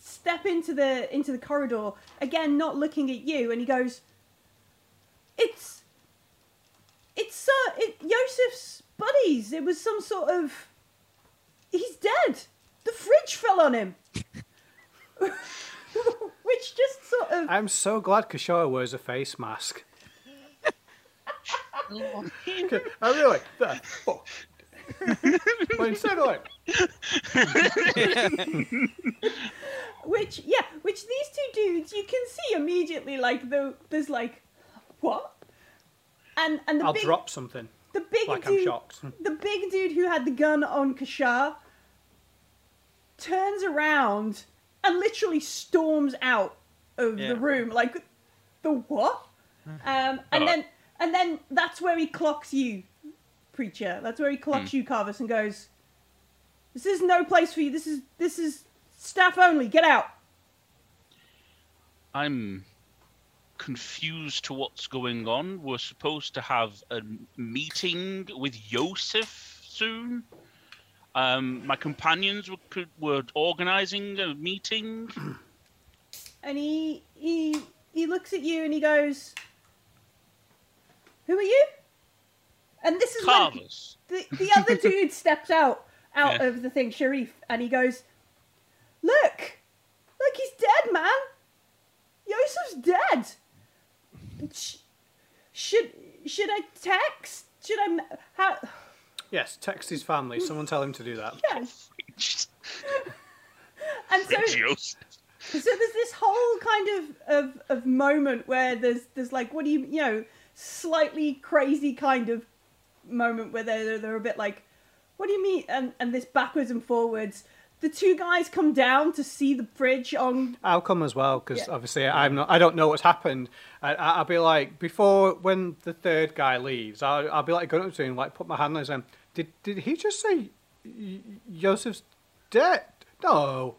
step into the corridor again, not looking at you, and he goes, "It's Yosef's buddies. It was some sort of." He's dead. The fridge fell on him. Which just sort of... I'm so glad Kishar wears a face mask. I'm really like, that. Oh. Which these two dudes, you can see immediately, like, there's like, what? And I'll drop something. The big like dude, I'm shocked. The big dude who had the gun on Kishar turns around and literally storms out of the room. Like, the what? And then that's where he clocks you, preacher. That's where he clocks you, Carvus, and goes, "This is no place for you. This is staff only. Get out." I'm confused to what's going on. We're supposed to have a meeting with Yosef soon. My companions were organizing a meeting. And he looks at you and he goes, "Who are you?" And this is Carvus. When the other dude steps out of the thing, Sharif, and he goes, "Look, he's dead, man. Yosef's dead. Should I text? Should I... How?" Yes, text his family. Someone tell him to do that. Yes. And so there's this whole kind of moment where there's like, what do you know, slightly crazy kind of moment where they're a bit like, what do you mean? And this backwards and forwards. The two guys come down to see the fridge on... I'll come as well, because obviously I don't know what's happened. I'll be like, when the third guy leaves, I'll be like going up to him, like put my hand on his hand. Did he just say Yosef's dead? No.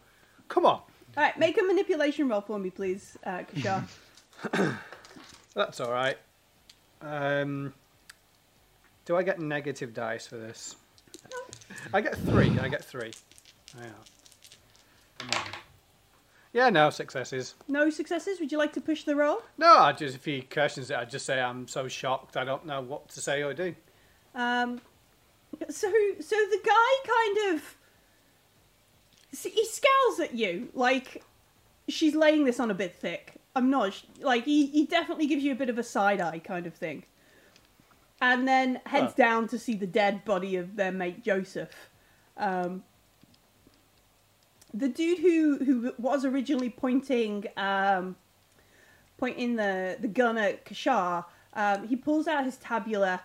Come on. All right, make a manipulation roll for me, please, Kishar. That's all right. Do I get negative dice for this? No. I get 3. Hang on. Come on. Yeah, no successes. No successes? Would you like to push the roll? No, if he questions it, I'd just say I'm so shocked I don't know what to say or do. So the guy kind of... he scowls at you, like, she's laying this on a bit thick. I'm not... like, he definitely gives you a bit of a side-eye kind of thing. And then heads down to see the dead body of their mate, Yosef. The dude who was originally pointing the gun at Kishar, he pulls out his tabula,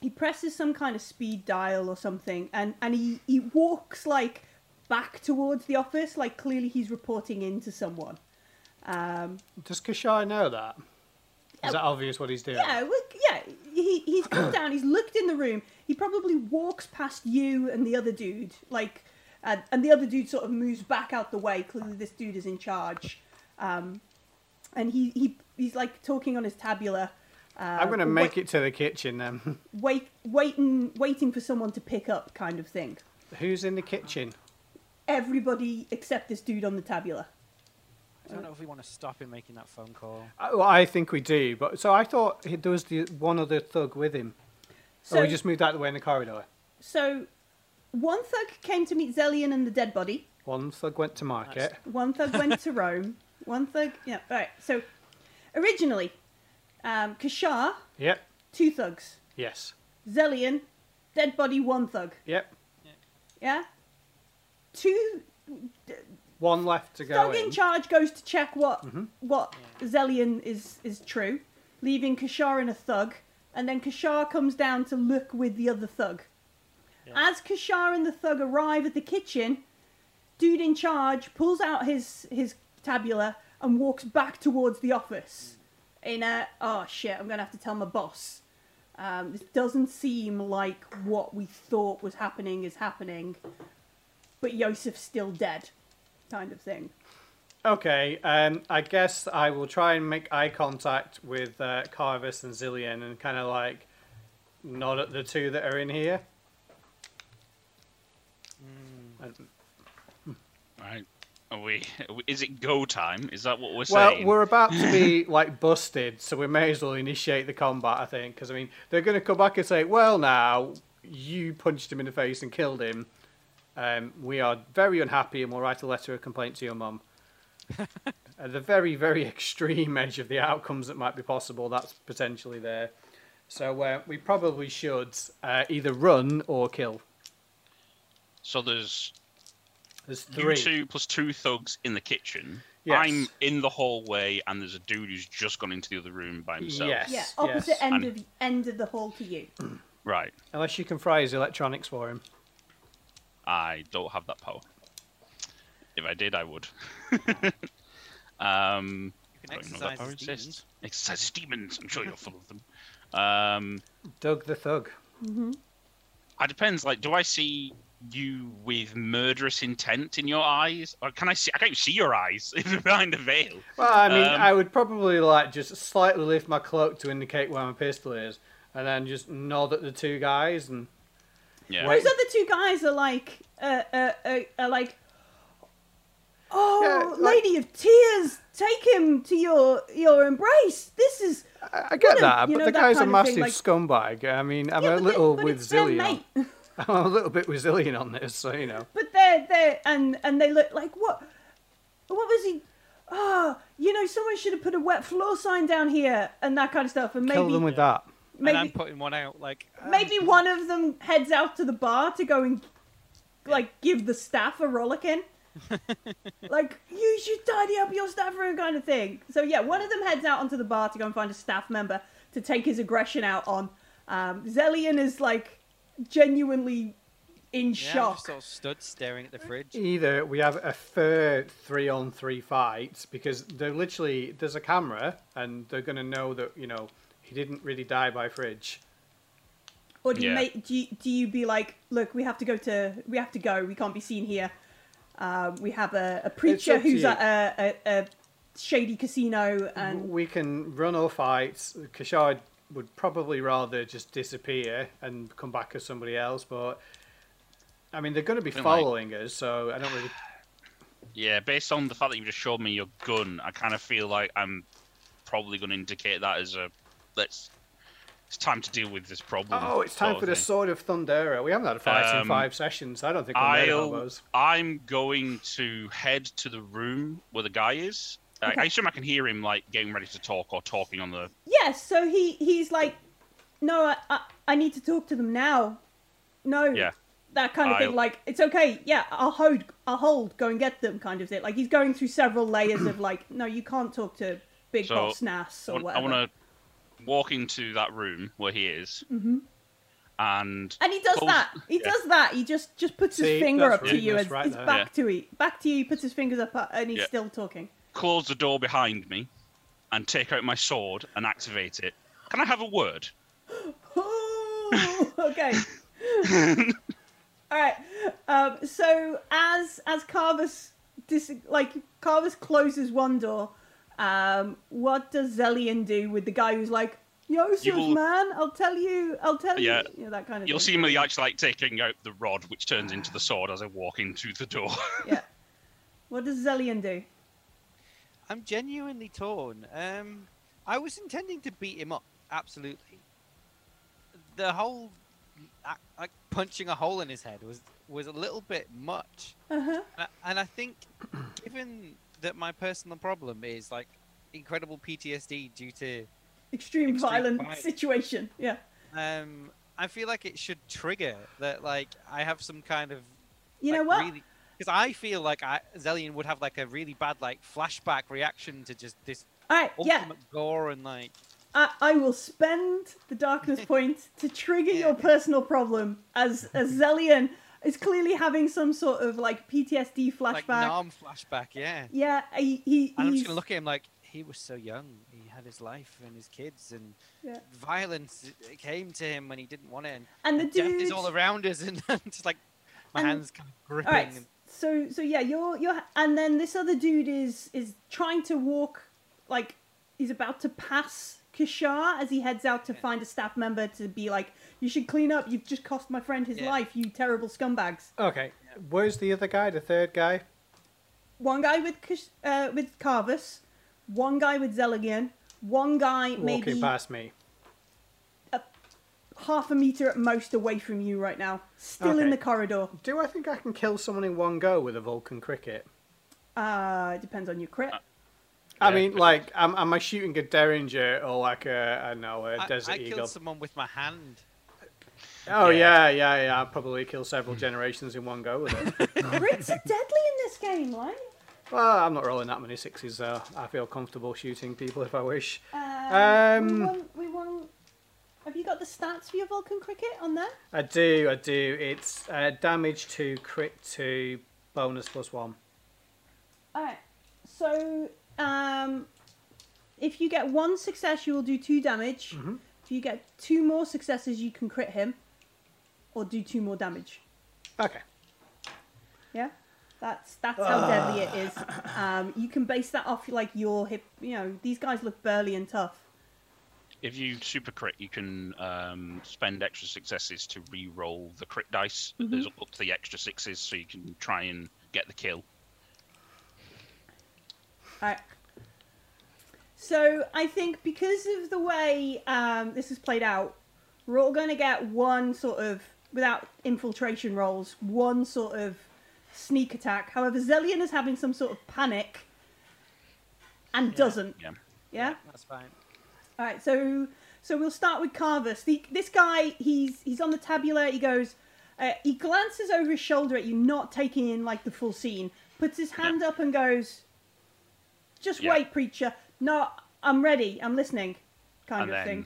he presses some kind of speed dial or something, and he walks, like, back towards the office, like, clearly he's reporting in to someone. Does Kishar know that? Is that obvious what he's doing? Yeah, well, yeah. He's come down, he's looked in the room, he probably walks past you and the other dude, like... and the other dude sort of moves back out the way. Clearly this dude is in charge. And he's like talking on his tabula. I'm going to make it to the kitchen then. Waiting for someone to pick up kind of thing. Who's in the kitchen? Everybody except this dude on the tabula. I don't know if we want to stop him making that phone call. Well, I think we do. But so I thought there was the one other thug with him. So we just moved out of the way in the corridor. So... one thug came to meet Zellian and the dead body. One thug went to market. One thug went to Rome. One thug... yeah, right. So, originally, Kishar... yep. Two thugs. Yes. Zellian, dead body, one thug. Yep. Yeah? Two... one left to go. Thug in charge goes to check what Zellian is true, leaving Kishar and a thug, and then Kishar comes down to look with the other thug. Yeah. As Kishar and the thug arrive at the kitchen, dude in charge pulls out his tabula and walks back towards the office. In a, oh shit, I'm going to have to tell my boss. This doesn't seem like what we thought was happening is happening, but Yosef's still dead, kind of thing. Okay, I guess I will try and make eye contact with Carvus and Zellian and kind of like nod at the two that are in here. Right. Is it go time? Is that what we're saying? Well, we're about to be, like, busted, so we may as well initiate the combat, I think. Because, I mean, they're going to come back and say, well, now, you punched him in the face and killed him. We are very unhappy and we'll write a letter of complaint to your mum. At the very, very extreme edge of the outcomes that might be possible, that's potentially there. So we probably should either run or kill. So there's three. You two plus two thugs in the kitchen. Yes. I'm in the hallway, and there's a dude who's just gone into the other room by himself. Yes. Yeah, opposite end of the hall to you. Right. Unless you can fry his electronics for him. I don't have that power. If I did, I would. You can exercise his demons. Exercise his demons. I'm sure you're full of them. Doug the thug. Mm-hmm. It depends. Like, do I see you with murderous intent in your eyes, or can I see? I can't even see your eyes behind the veil. Well, I mean, I would probably like just slightly lift my cloak to indicate where my pistol is, and then just nod at the two guys and. Yeah. Those other two guys are like, oh, yeah, like, Lady of Tears, take him to your embrace. This is. I get that, but the guy's a massive scumbag. I mean, I'm a little with Zillion. I'm a little bit resilient on this, so you know. But they look like what was he? Oh, someone should have put a wet floor sign down here and that kind of stuff, and maybe kill them with that. Maybe, and I'm putting one out, like maybe one of them heads out to the bar to go and like give the staff a rollicking, like you should tidy up your staff room kind of thing. So yeah, one of them heads out onto the bar to go and find a staff member to take his aggression out on. Zellian is like. Genuinely in shock. I just sort of stood staring at the fridge. Either we have a fair 3-on-3 fight because they're literally there's a camera and they're gonna know that he didn't really die by fridge. Or do you make do you be like, look, we have to go, we can't be seen here. We have a preacher who's at a shady casino and we can run or fight. Kishar would probably rather just disappear and come back as somebody else, but I mean they're going to be following us, so I don't really. Yeah, based on the fact that you just showed me your gun, I kind of feel like I'm probably going to indicate that as a let's It's time to deal with this problem. Oh, it's time for the Sword of Thundera. We haven't had a fight in 5 sessions. I don't think we've made those. I'm going to head to the room where the guy is. Okay. I assume I can hear him, like, getting ready to talk or talking on the... Yes, so he's like, no, I need to talk to them now. No. Yeah. That kind of thing, like, it's okay, yeah, I'll hold, go and get them, kind of thing. Like, he's going through several layers of, like, no, you can't talk to Big Boss Nass or whatever. I want to... walk into that room where he is, and he does that. He does that. He just puts his finger up to you, and his back to you. Back to you. He puts his fingers up, and he's still talking. Close the door behind me, and take out my sword and activate it. Can I have a word? Oh, okay. All right. So as Carvus Carvus closes one door. What does Zellian do with the guy who's like, Yosef, man, I'll tell you, you know, that kind of thing. You'll see me actually, like, taking out the rod, which turns into the sword as I walk into the door. Yeah. What does Zellian do? I'm genuinely torn. I was intending to beat him up, absolutely. The whole, like, punching a hole in his head was a little bit much. And I think, given... that my personal problem is, like, incredible PTSD due to... Extreme violent situation, yeah. I feel like it should trigger that, like, I have some kind of... You know what? Because I feel like Zellian would have, like, a really bad, like, flashback reaction to just this ultimate gore and, like... I will spend the darkness point to trigger your personal problem as Zellian... It's clearly having some sort of, like, PTSD flashback. Like, Nam flashback, yeah. Yeah, and I'm just going to look at him like, he was so young. He had his life and his kids, and violence came to him when he didn't want it. And the dude... death is all around us, and I'm just, like, my hands kind of gripping. All right, so yeah, you're... And then this other dude is trying to walk, like, he's about to pass Kishar as he heads out to find a staff member to be like, you should clean up, you've just cost my friend his life, you terrible scumbags. Okay, where's the other guy, the third guy? One guy with Carvus, one guy with Zellian, one guy walking past me. Half a meter at most away from you right now, still in the corridor. Do I think I can kill someone in one go with a Vulcan cricket? It depends on your crit. I mean, like, am I shooting a Derringer or, like, I don't know, a Desert Eagle? I killed someone with my hand. Oh, yeah. I'll probably kill several generations in one go with it. Crits are deadly in this game, right? Well, I'm not rolling that many 6s, though. I feel comfortable shooting people if I wish. We won... Have you got the stats for your Vulcan Cricket on there? I do. It's damage 2, crit 2, bonus +1. All right. So... if you get one success, you will do 2 damage. If you get 2 more successes, you can crit him, or do 2 more damage. Okay. Yeah, that's how deadly it is. You can base that off, like, your hip. You know, these guys look burly and tough. If you super crit, you can spend extra successes to re-roll the crit dice. There's up to the extra 6s, so you can try and get the kill. Right. So I think because of the way this is played out, we're all going to get one sort of, without infiltration rolls, one sort of sneak attack. However, Zellian is having some sort of panic and doesn't. Yeah? That's fine. All right, so we'll start with Carvus. This guy, he's on the tabula. He goes, he glances over his shoulder at you, not taking in, like, the full scene, puts his hand up and goes... Just wait, preacher. No, I'm ready. I'm listening. Kind of thing.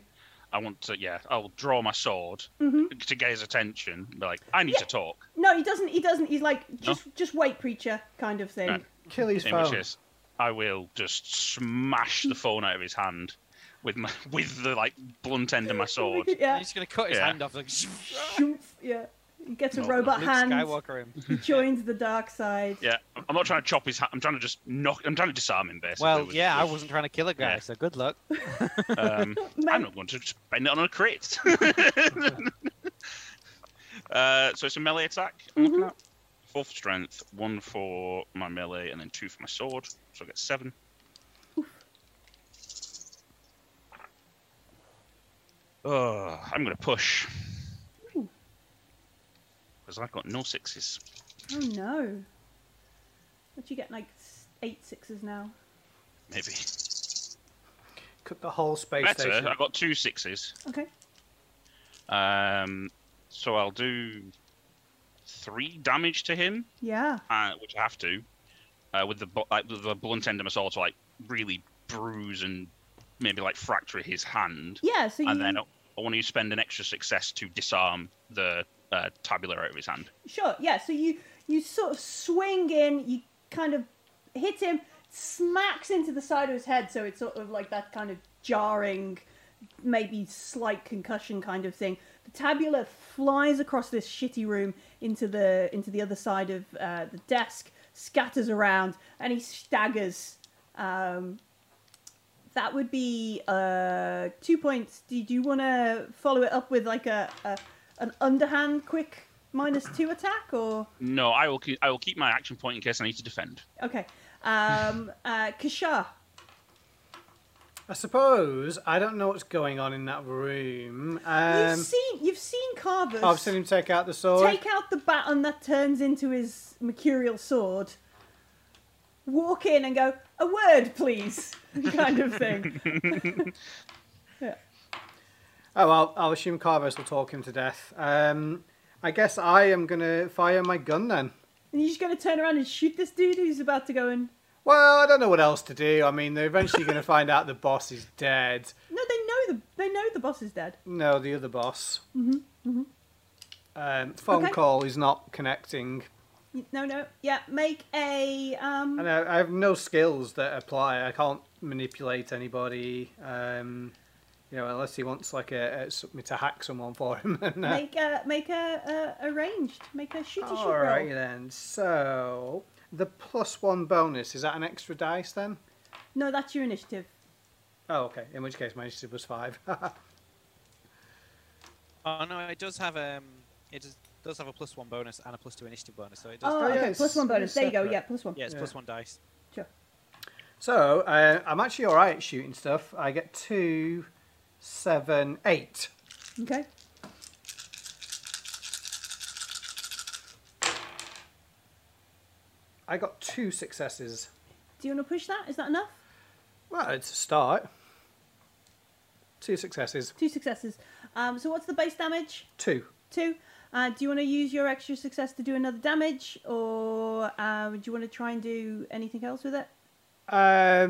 I want to, I'll draw my sword to get his attention. Be like, I need to talk. No, he doesn't. He's like, just wait, preacher. Kind of thing. No. Kill his phone. I will just smash the phone out of his hand with the like blunt end of my sword. I'm just gonna cut his hand off. Like, He gets a robot hand. Skywalker him. He joins the dark side. Yeah, I'm not trying to chop his hand. I'm trying to just I'm trying to disarm him, basically. Well, I wasn't trying to kill a guy, so good luck. I'm not going to spend it on a crit. So it's a melee attack. 4 for strength, 1 for my melee, and then 2 for my sword. So I get 7. I'm going to push. Because I've got no sixes. Oh, no. What, you get like 8 sixes now? Maybe. Cook the whole space station. I've got 2 sixes. Okay. So I'll do 3 damage to him. Yeah. Which I have to. With the blunt end of my sword to like really bruise and maybe like fracture his hand. Yeah, so you... And then I want to spend an extra success to disarm the tabular out of his hand. Sure, yeah. So you sort of swing in, you kind of hit him, smacks into the side of his head, so it's sort of like that kind of jarring, maybe slight concussion kind of thing. The tabular flies across this shitty room into the other side of the desk, scatters around, and he staggers. That would be 2 points. Do you want to follow it up with like an underhand quick -2 attack, or? No, I will keep my action point in case I need to defend. Okay. Kishar. I suppose I don't know what's going on in that room. You've seen Carvus. I've seen him take out the sword. Take out the baton that turns into his mercurial sword. Walk in and go, "A word, please," kind of thing. Yeah. Oh, well, I'll assume Carvus will talk him to death. I guess I am going to fire my gun then. And you're just going to turn around and shoot this dude who's about to go in? Well, I don't know what else to do. I mean, they're eventually going to find out the boss is dead. No, they know the boss is dead. No, the other boss. Mm-hmm. Mm-hmm. Phone call is not connecting. No. Yeah, make a... And I have no skills that apply. I can't manipulate anybody. You know, unless he wants like me to hack someone for him. Make a shooty shoot roll. All right then. So the +1 bonus, is that an extra dice then? No, that's your initiative. Oh, okay. In which case, my initiative was 5. Oh no, it does have It does have a +1 bonus and a +2 initiative bonus, so it does. Oh, okay. +1 bonus. There you go. Yeah, +1. Yeah, it's +1 dice. Sure. So I'm actually all right at shooting stuff. I get 2, 7, 8. Okay. I got 2 successes. Do you want to push that? Is that enough? Well, it's a start. 2 successes. 2 successes. So what's the base damage? 2. Do you want to use your extra success to do another damage, or do you want to try and do anything else with it? I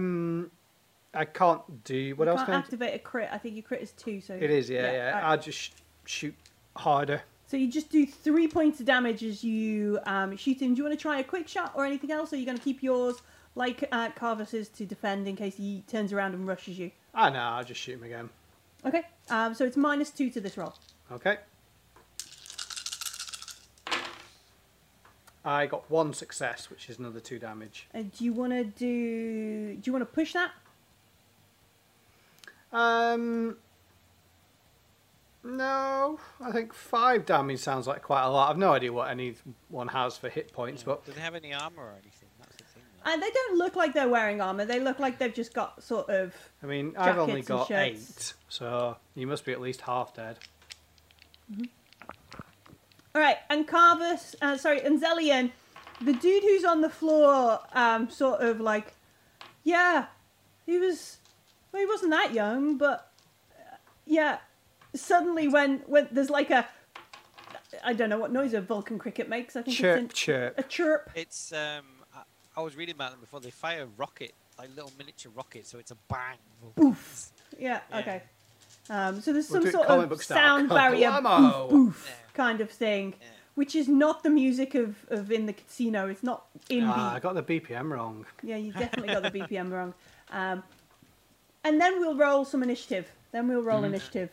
can't do... What else can I activate a crit. I think your crit is 2, so... It is, yeah. Right. I'll just shoot harder. So you just do 3 points of damage as you shoot him. Do you want to try a quick shot or anything else, or are you going to keep yours, like Carvus's, to defend in case he turns around and rushes you? Ah, no, I'll just shoot him again. Okay, so it's -2 to this roll. Okay. I got 1 success, which is another 2 damage. And do you want to push that? No, I think 5 damage sounds like quite a lot. I've no idea what anyone has for hit points, yeah, but do they have any armor or anything? That's the thing. Though. And they don't look like they're wearing armor. They look like they've just got sort of... I mean, I've only got 8, so you must be at least half dead. Mm-hmm. All right, and Zellian, the dude who's on the floor, sort of like, yeah, he was... Well, he wasn't that young, but yeah, suddenly when there's like a, I don't know what noise a Vulcan cricket makes. I think it's a chirp. It's I was reading about them before. They fire a rocket, like little miniature rocket, so it's a bang. Oof. Yeah. Okay. So there's some sort of sound barrier, boof, boof, kind of thing, which is not the music of in the casino. It's not in beat. I got the BPM wrong. Yeah, you definitely got the BPM wrong. And then we'll roll some initiative. Initiative.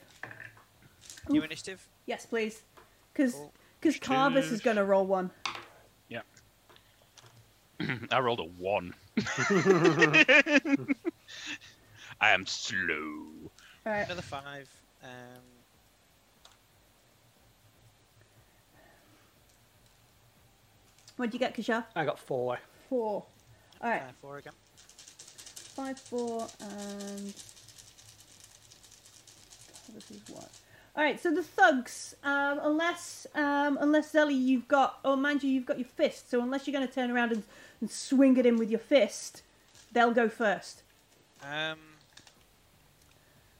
New initiative? Yes, please. Because Carvus is going to roll 1. Yeah. I rolled a 1. I am slow. All right. Another 5. What did you get, Kishar? I got 4. 4. All right. 4 again. 5, 4, and this is what. All right, so the thugs, unless Zelly, you've got, oh, mind you, you've got your fist. So unless you're going to turn around and swing at him with your fist, they'll go first.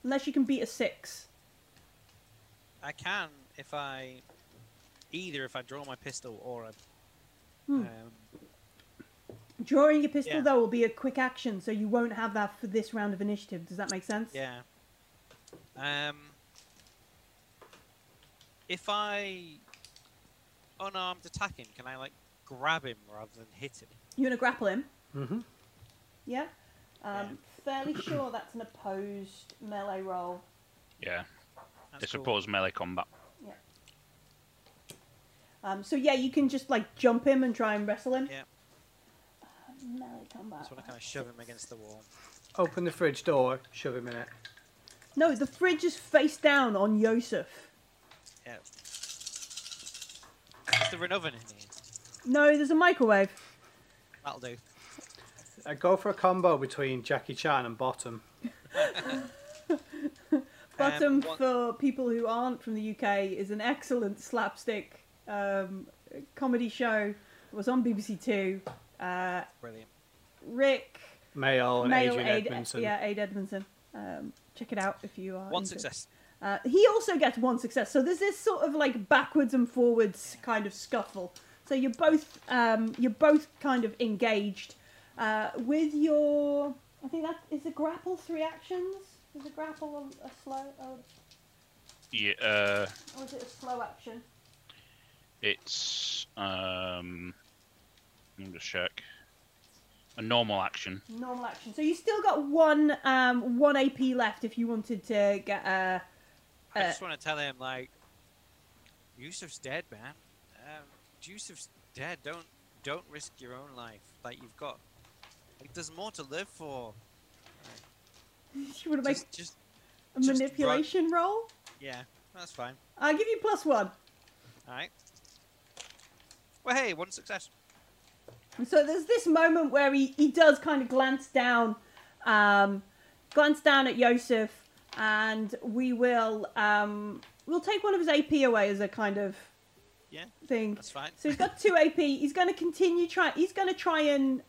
Unless you can beat a 6. I can if I, either if I draw my pistol or I... Drawing your pistol, though, will be a quick action, so you won't have that for this round of initiative. Does that make sense? Yeah. If I unarmed attack him, can I, like, grab him rather than hit him? You want to grapple him? Mm-hmm. Yeah? Fairly sure that's an opposed melee roll. Yeah. That's it's cool. Opposed melee combat. Yeah. So, yeah, you can just, like, jump him and try and wrestle him. Yeah. Melee combat. Just want to kind of shove him against the wall. Open the fridge door, shove him in it. No, the fridge is face down on Yosef. Yeah. Is there an oven in here? No, there's a microwave. That'll do. I'd go for a combo between Jackie Chan and Bottom. Bottom, for people who aren't from the UK, is an excellent slapstick comedy show. It was on BBC 2. Brilliant. Rick Mayall and Adrian Edmondson. Yeah, Aid Edmondson. Check it out if you are. One success. He also gets 1 success. So there's this sort of like backwards and forwards kind of scuffle. So you're both kind of engaged. With your, I think that is a grapple 3 actions. Is a grapple a slow? Yeah. Or is it a slow action? It's Let me just check. A normal action. Normal action. So you still got one AP left if you wanted to get a. I just want to tell him, like, Yusuf's dead, man. Yusuf's dead. Don't risk your own life. Like, you've got. Like, there's more to live for. You want to make just a manipulation roll? Yeah, that's fine. I'll give you +1. All right. Well, hey, 1 success. So there's this moment where he does kind of glance down at Yosef, and we'll take 1 of his AP away as a kind of thing. That's fine. So he's got 2 AP. He's going to continue trying. He's going to try and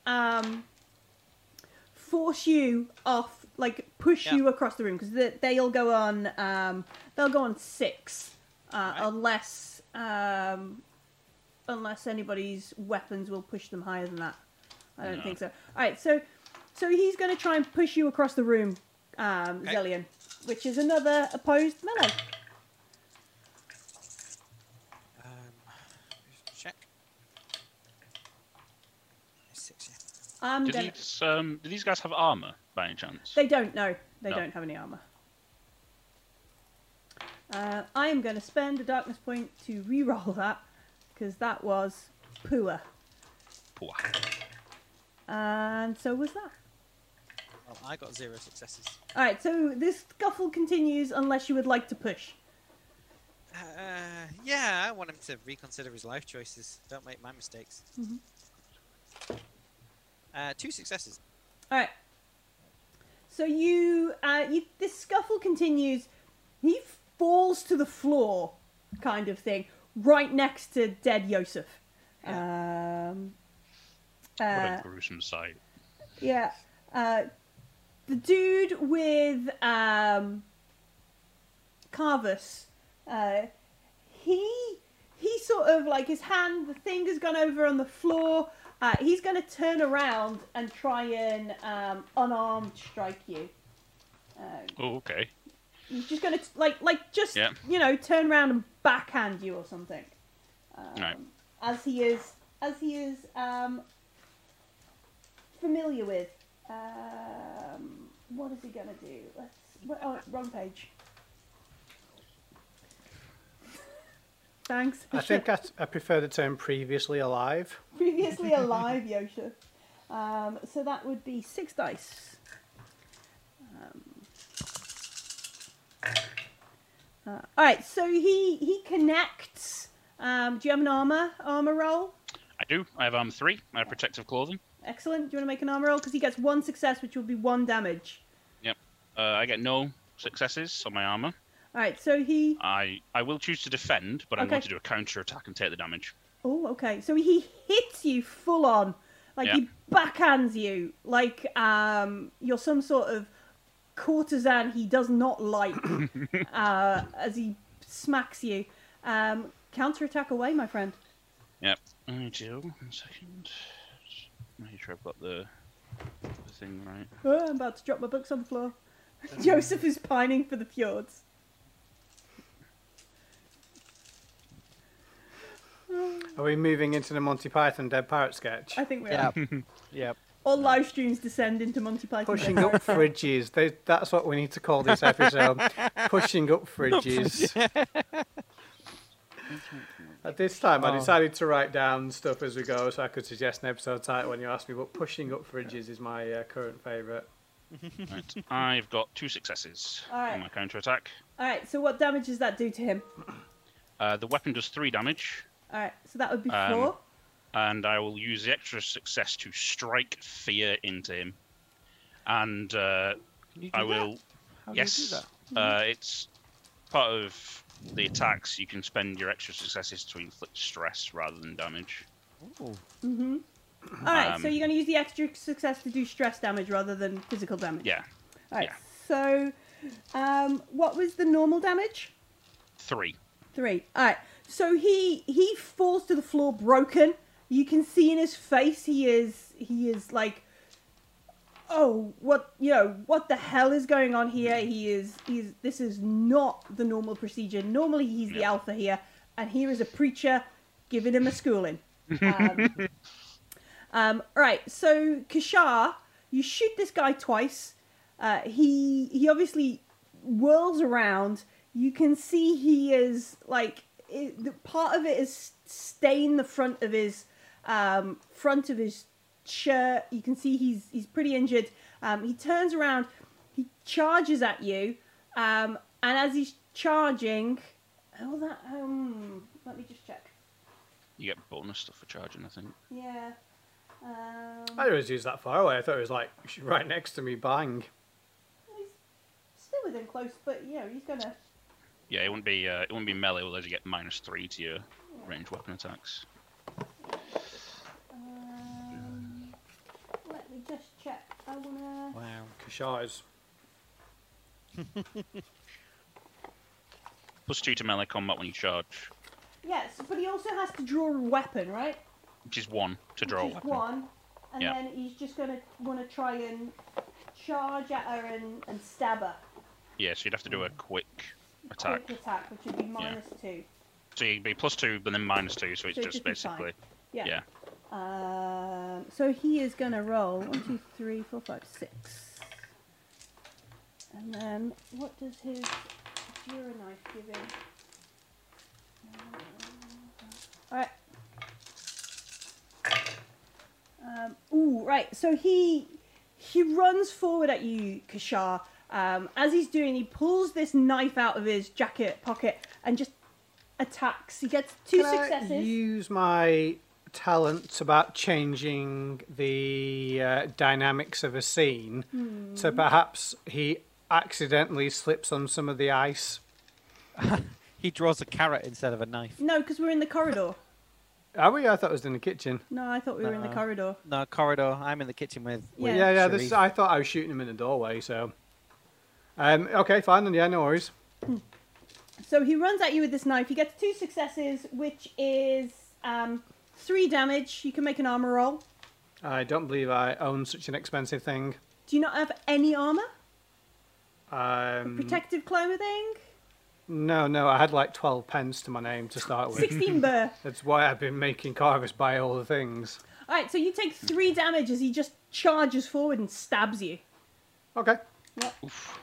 force you off, like push you across the room, because they'll go on 6 right. Unless anybody's weapons will push them higher than that. I don't think so. All right, so he's going to try and push you across the room, Zellian, which is another opposed melee. Check. 6. Yeah. Do these guys have armor by any chance? They don't. No, they don't have any armor. I am going to spend a darkness point to reroll that. Because that was poor. Poor. And so was that. Well, I got 0 successes. All right, so this scuffle continues unless you would like to push. Yeah, I want him to reconsider his life choices. Don't make my mistakes. Mm-hmm. 2 successes. All right. So this scuffle continues. He falls to the floor, kind of thing. Right next to dead Yosef. Yeah. What a gruesome sight. Yeah. The dude with Carvus, he sort of, like, his hand, the thing has gone over on the floor. He's going to turn around and try and unarmed strike you. Oh, okay. He's just going to, you know, turn around and backhand you or something. Right. As he is familiar with. What is he going to do? Wrong page. Thanks. I think I prefer the term previously alive. Previously alive, Yosha. So that would be 6 dice. All right, so he connects. Do you have an armor roll? I do. I have 3. I have protective clothing. Excellent. Do you want to make an armor roll? Because he gets 1 success, which will be 1 damage. Yep. I get no successes on my armor. All right, so he... I will choose to defend, but I'm going to do a counter-attack and take the damage. Oh, okay. So he hits you full on. Like, he backhands you. Like, you're some sort of courtesan he does not like as he smacks you. Counter-attack away, my friend. Yep. I do. 1 second. Make sure I've got the thing right. Oh, I'm about to drop my books on the floor. Joseph is pining for the fjords. Are we moving into the Monty Python Dead Parrot sketch? I think we are. Yep. All live streams descend into Monty Python. Pushing up fridges. That's what we need to call this episode. Pushing up fridges. At this time, I decided to write down stuff as we go, so I could suggest an episode title when you ask me. But pushing up fridges is my current favourite. Right. I've got 2 successes on my counter attack. All right. So what damage does that do to him? The weapon does 3 damage. All right, so that would be 4. And I will use the extra success to strike fear into him. And How do you do that? It's part of the attacks. You can spend your extra successes to inflict stress rather than damage. Ooh. Mm-hmm. All right, so you're going to use the extra success to do stress damage rather than physical damage. Yeah. All right, so what was the normal damage? 3. All right. So he falls to the floor broken. You can see in his face he is like, oh, what the hell is going on here? He's this is not the normal procedure. Normally he's the alpha here, and here is a preacher giving him a schooling. All right, so Kishar, you shoot this guy twice. He obviously whirls around. You can see he is like. Part of it is stain the front of his shirt. You can see he's pretty injured. He turns around, he charges at you, and as he's charging, let me just check. You get bonus stuff for charging, I think. Yeah. I always use that far away. I thought it was like right next to me. Bang. He's still within close, but yeah, he's gonna. Yeah, it wouldn't be melee, although you get -3 to your ranged weapon attacks. Let me just check. I wanna. Wow, Kishar is +2 to melee combat when you charge. Yes, but he also has to draw a weapon, right? Which is 1 to draw a weapon. And then he's just gonna wanna try and charge at her and stab her. Yeah, so you'd have to do a quick attack, which would be -2. So you'd be +2, but then -2, so it's just basically... Yeah. So he is going to roll 1, 2, 3, 4, 5, 6. And then what does his Jura knife give him? Alright. So he runs forward at you, Kishar. As he's doing, he pulls this knife out of his jacket pocket and just attacks. He gets 2 successes. I use my talents about changing the dynamics of a scene. So perhaps he accidentally slips on some of the ice. He draws a carrot instead of a knife. No, because we're in the corridor. Are we? I thought it was in the kitchen. No, I thought we were in the corridor. No, corridor. I'm in the kitchen with... Yeah. This, I thought I was shooting him in the doorway, so... okay, fine, then, yeah, no worries. So he runs at you with this knife. He gets 2 successes, which is 3 damage. You can make an armor roll. I don't believe I own such an expensive thing. Do you not have any armor? A protective clothing? No, I had like 12 pence to my name to start with. 16 burr. That's why I've been making Carvus buy all the things. All right, so you take 3 damage as he just charges forward and stabs you. Okay. Yep. Oof.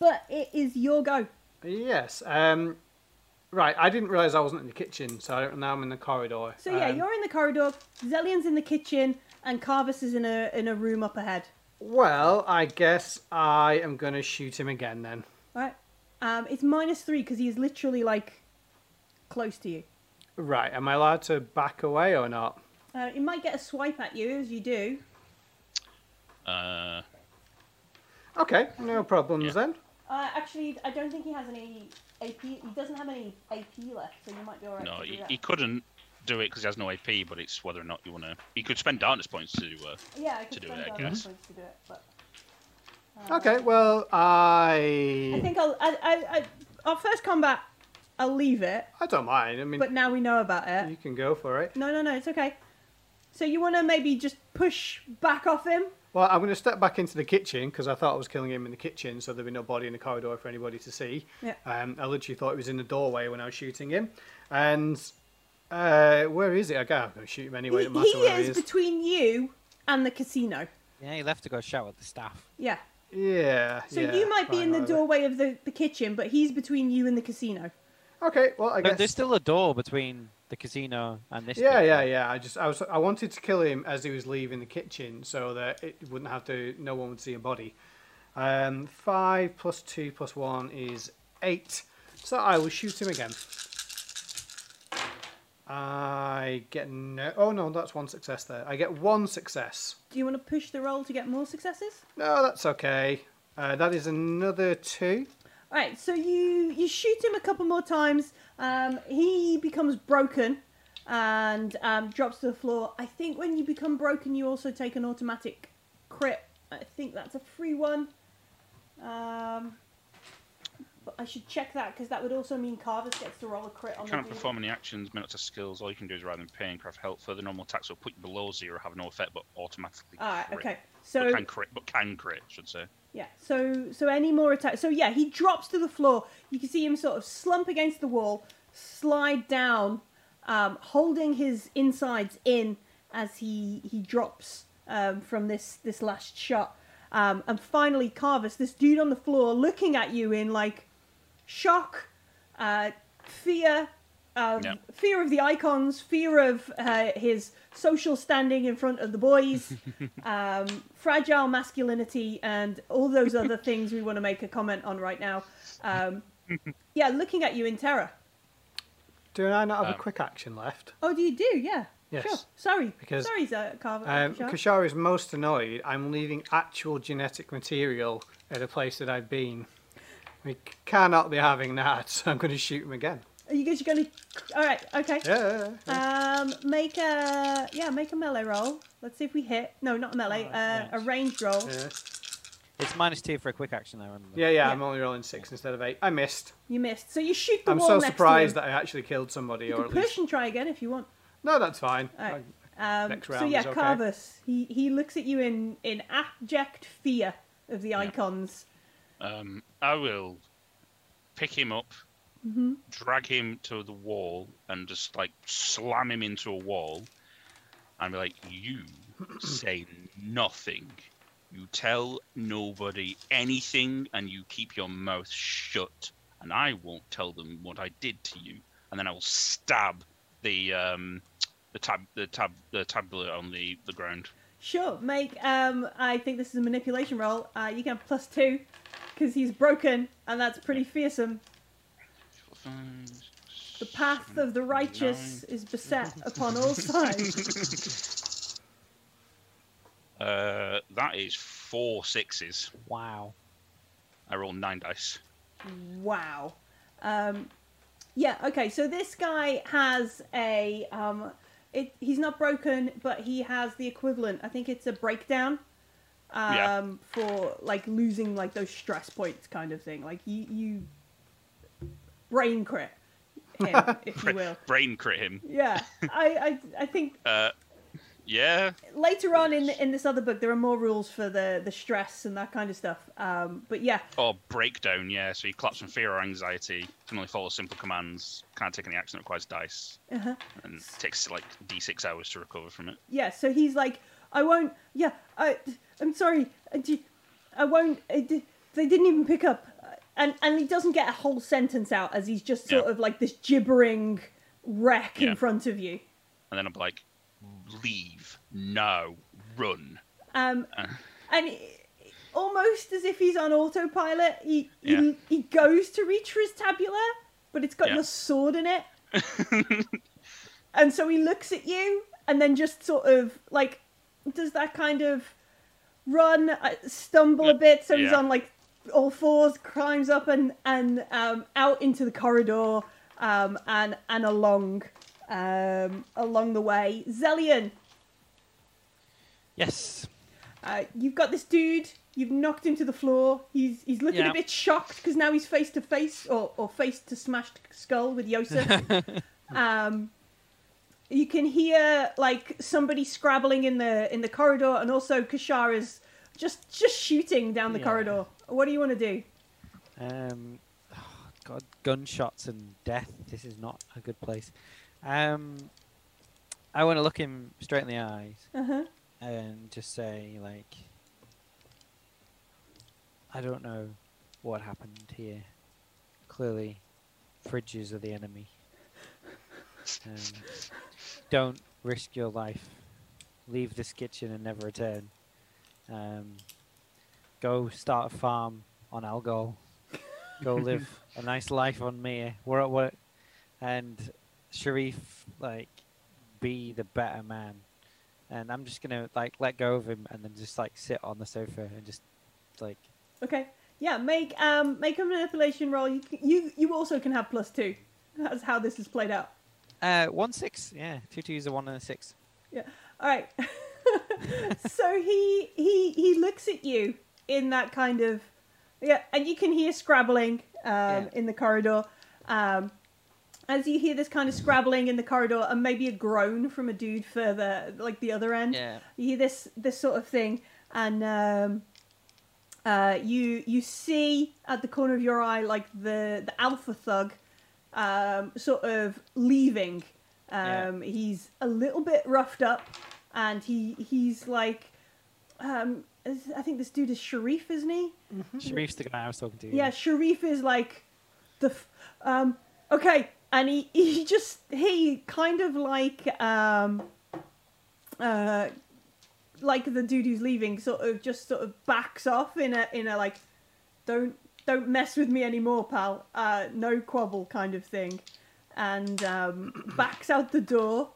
But it is your go. Yes. Right, I didn't realise I wasn't in the kitchen, so now I'm in the corridor. So yeah, you're in the corridor, Zellian's in the kitchen, and Carvus is in a room up ahead. Well, I guess I am going to shoot him again then. All right. It's -3 because he is literally, like, close to you. Right. Am I allowed to back away or not? He might get a swipe at you as you do. Okay, no problems then. Actually, I don't think he has any AP. He doesn't have any AP left, so you might be alright. No, he couldn't do it because he has no AP. But it's whether or not you want to. He could spend darkness points to do it, I guess. But, okay. Well, I think I'll. Our first combat, I'll leave it. I don't mind. I mean, but now we know about it. You can go for it. No, no, no. It's okay. So you want to maybe just push back off him? Well, I'm going to step back into the kitchen because I thought I was killing him in the kitchen, so there'd be no body in the corridor for anybody to see. Yeah. I literally thought it was in the doorway when I was shooting him. And where is it? I'm going to shoot him anyway. He is between you and the casino. Yeah, he left to go shout at the staff. Yeah. Yeah. So you might be in the doorway of the kitchen, but he's between you and the casino. Okay. Well, I guess there's still a door between the casino and this. Yeah, yeah, yeah. I wanted to kill him as he was leaving the kitchen, so that it wouldn't have to. No one would see a body. 5 + 2 + 1 is 8. So I will shoot him again. I get no. Oh no, that's one success there. I get one success. Do you want to push the roll to get more successes? No, that's okay. That is another 2. All right, so you shoot him a couple more times. He becomes broken and drops to the floor. I think when you become broken, you also take an automatic crit. I think that's a free one. But I should check that because that would also mean Carvus gets to roll a crit on the dude. You cannot perform any actions, minutes of skills. All you can do is rather than pay and craft help. Further normal attacks will put you below 0, have no effect, but automatically crit. Okay. So but can crit, should say. Yeah, so any more attack. So yeah, he drops to the floor. You can see him sort of slump against the wall, slide down, holding his insides in as he drops from this last shot. And finally, Carvus, this dude on the floor, looking at you in like shock, fear, fear of the icons, fear of his social standing in front of the boys, fragile masculinity, and all those other things we want to make a comment on right now. Yeah, looking at you in terror. Do I not have a quick action left? Oh, do you? Yeah. Yes. Sure. Sorry. Because, sorry, Carver. Kishar is most annoyed. I'm leaving actual genetic material at a place that I've been. We cannot be having that, so I'm going to shoot him again. Are you guys going to? All right. Okay. Yeah, yeah. Make a melee roll. Let's see if we hit. No, not a melee. A ranged roll. Yeah. It's -2 for a quick action. I remember. Yeah, yeah. I'm only rolling 6 instead of 8. I missed. You missed. So you shoot the wall. I'm so surprised that I actually killed somebody. You can push and try again if you want. No, that's fine. Right. Next round. So yeah, is okay. Carvus. He looks at you in abject fear of the icons. I will pick him up. Mm-hmm. Drag him to the wall and just like slam him into a wall and be like, you say nothing, you tell nobody anything, and you keep your mouth shut, and I won't tell them what I did to you. And then I will stab the tablet on the ground. Sure, make I think this is a manipulation roll. You can have +2 because he's broken, and that's pretty fearsome. The path of the righteous is beset upon all sides. That is 4 sixes. Wow. I rolled 9 dice. Wow. Yeah, okay, so this guy has a... he's not broken, but he has the equivalent. I think it's a breakdown for, like, losing, like, those stress points kind of thing. Like, you brain crit him, if you will. Brain crit him. Yeah, I think. Yeah. Later on in this other book, there are more rules for the stress and that kind of stuff. But yeah. Or breakdown, yeah. So you collapse from fear or anxiety. Can only follow simple commands. Can't take any action that requires dice. And it takes like D6 hours to recover from it. Yeah. So he's like, I won't. Yeah. I'm sorry. I won't. They didn't even pick up. And he doesn't get a whole sentence out as he's just sort of like this gibbering wreck in front of you. And then I'm like, leave, now, run. And almost as if he's on autopilot, he goes to reach for his tabula, but it's got your sword in it. And so he looks at you and then just sort of like does that kind of run, stumble a bit. So he's on like all fours, climbs up and out into the corridor and along the way. Zellian. Yes. You've got this dude. You've knocked him to the floor. He's looking a bit shocked because now he's face to face or face to smashed skull with Yosef. You can hear like somebody scrabbling in the corridor, and also Kishar is just shooting down the corridor. What do you want to do? God, gunshots and death. This is not a good place. I want to look him straight in the eyes and just say, like, I don't know what happened here. Clearly, fridges are the enemy. Don't risk your life. Leave this kitchen and never return. Go start a farm on Algol. Go live a nice life on Mir. We're at work. And Sharif, like, be the better man. And I'm just going to, like, let go of him and then just, like, sit on the sofa and just, like... Okay. Yeah, make a manipulation roll. You also can have +2. That's how this is played out. 1 6. Yeah, 2 2s are 1 and a 6. Yeah. All right. So he looks at you in that kind of and you can hear scrabbling in the corridor. As you hear this kind of scrabbling in the corridor and maybe a groan from a dude further, like the other end. Yeah. You hear this sort of thing and you see at the corner of your eye like the alpha thug sort of leaving. He's a little bit roughed up and he's like I think this dude is Sharif, isn't he? Mm-hmm. Sharif's the guy I was talking to. Yeah, Sharif is like okay, and he kind of like the dude who's leaving sort of backs off in a like, don't mess with me anymore, pal. No quabble kind of thing. And backs out the door.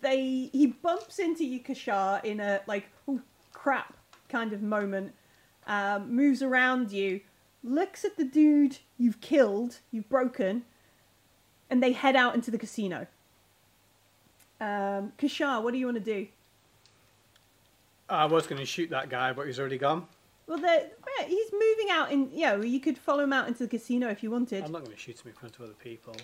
He bumps into you, Kishar, in a like, oh crap kind of moment. Moves around you, looks at the dude you've killed, you've broken, and they head out into the casino. Kishar, what do you want to do? I was going to shoot that guy, but he's already gone. Well, he's moving out, and you could follow him out into the casino if you wanted. I'm not going to shoot him in front of other people.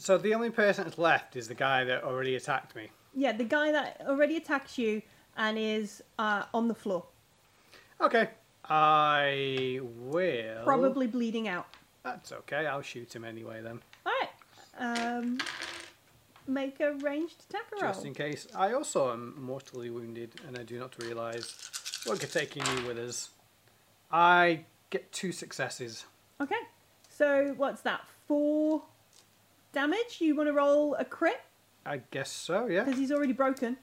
So the only person that's left is the guy that already attacked me. Yeah, the guy that already attacks you and is on the floor. Okay, I will. Probably bleeding out. That's okay. I'll shoot him anyway then. All right. Make a ranged attack roll. Just in case. I also am mortally wounded, and I do not realise we're taking you with us. I get 2 successes. Okay. So what's that? 4 damage? You want to roll a crit? I guess so, yeah. Because he's already broken.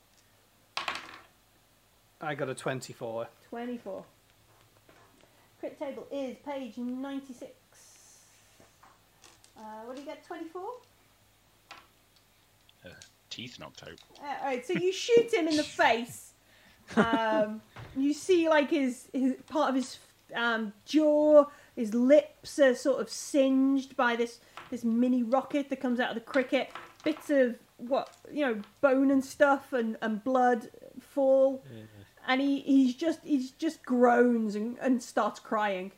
I got a 24. 24. Crit table is page 96. What do you get, 24? Teeth knocked out. Alright, so you shoot him in the face. You see like his part of his jaw, his lips are sort of singed by this mini rocket that comes out of the cricket. Bits of bone and stuff and blood fall. Yeah. And he just groans and starts crying.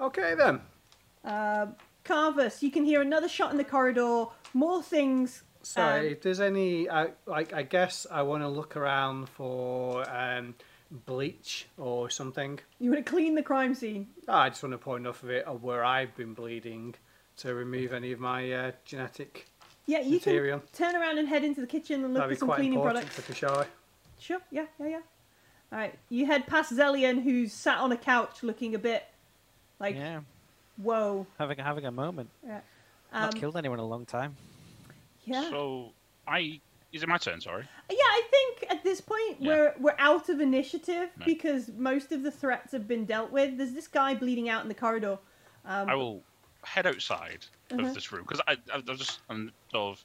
Okay then. Carvus, you can hear another shot in the corridor. More things. Sorry, if there's any, I guess I want to look around for bleach or something. You want to clean the crime scene? I just want to pour enough of it where I've been bleeding to remove any of my genetic material. Can turn around and head into the kitchen and look for some cleaning products. That'd be quite important for Kishar. Sure, yeah. All right, you head past Zellian, who's sat on a couch looking a bit like, whoa. Having a moment. Yeah. Not killed anyone in a long time. Yeah. So, is it my turn? Sorry. Yeah, I think at this point we're out of initiative because most of the threats have been dealt with. There's this guy bleeding out in the corridor. I will head outside of this room because I'm sort of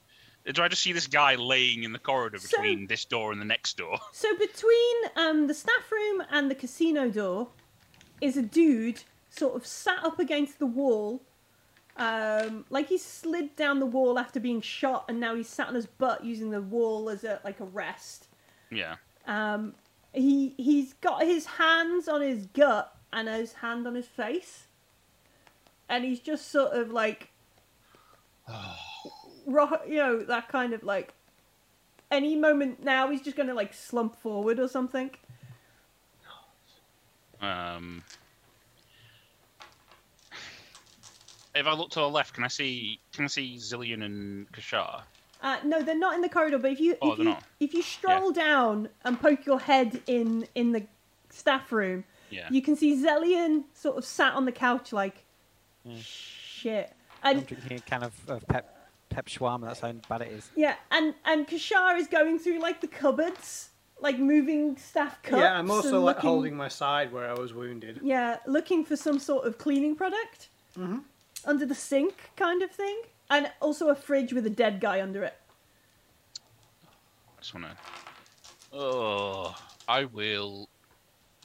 Do I just see this guy laying in the corridor between this door and the next door? So between the staff room and the casino door is a dude sort of sat up against the wall, like he slid down the wall after being shot, and now he's sat on his butt using the wall as a like a rest. Yeah. He's got his hands on his gut and his hand on his face, and he's just sort of like, you know, that kind of like, any moment now he's just going to like slump forward or something. If I look to the left, can I see Zellian and Kishar? No, they're not in the corridor. But if you stroll down and poke your head in the staff room, you can see Zellian sort of sat on the couch like, shit. And I'm drinking a can of pep shawarma. That's how bad it is. Yeah, and Kishar is going through like the cupboards, like moving staff cups. Yeah, I'm also like holding my side where I was wounded. Yeah, looking for some sort of cleaning product. Mm-hmm. Under the sink kind of thing. And also a fridge with a dead guy under it. I just want to... Oh, I will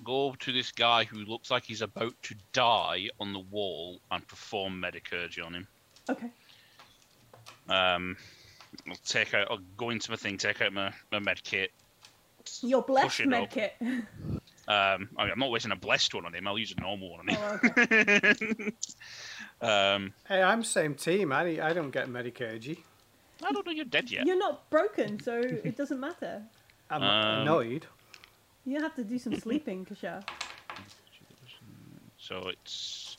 go to this guy who looks like he's about to die on the wall and perform Medicurgy on him. Okay. I'll go into my thing, take out my med kit. Your blessed med kit. I'm not wasting a blessed one on him. I'll use a normal one on him. Oh, okay. Hey, I'm same team. I don't get Medicurgy. I don't know you're dead yet. You're not broken, so it doesn't matter. I'm annoyed. You have to do some sleeping, Kishar. So it's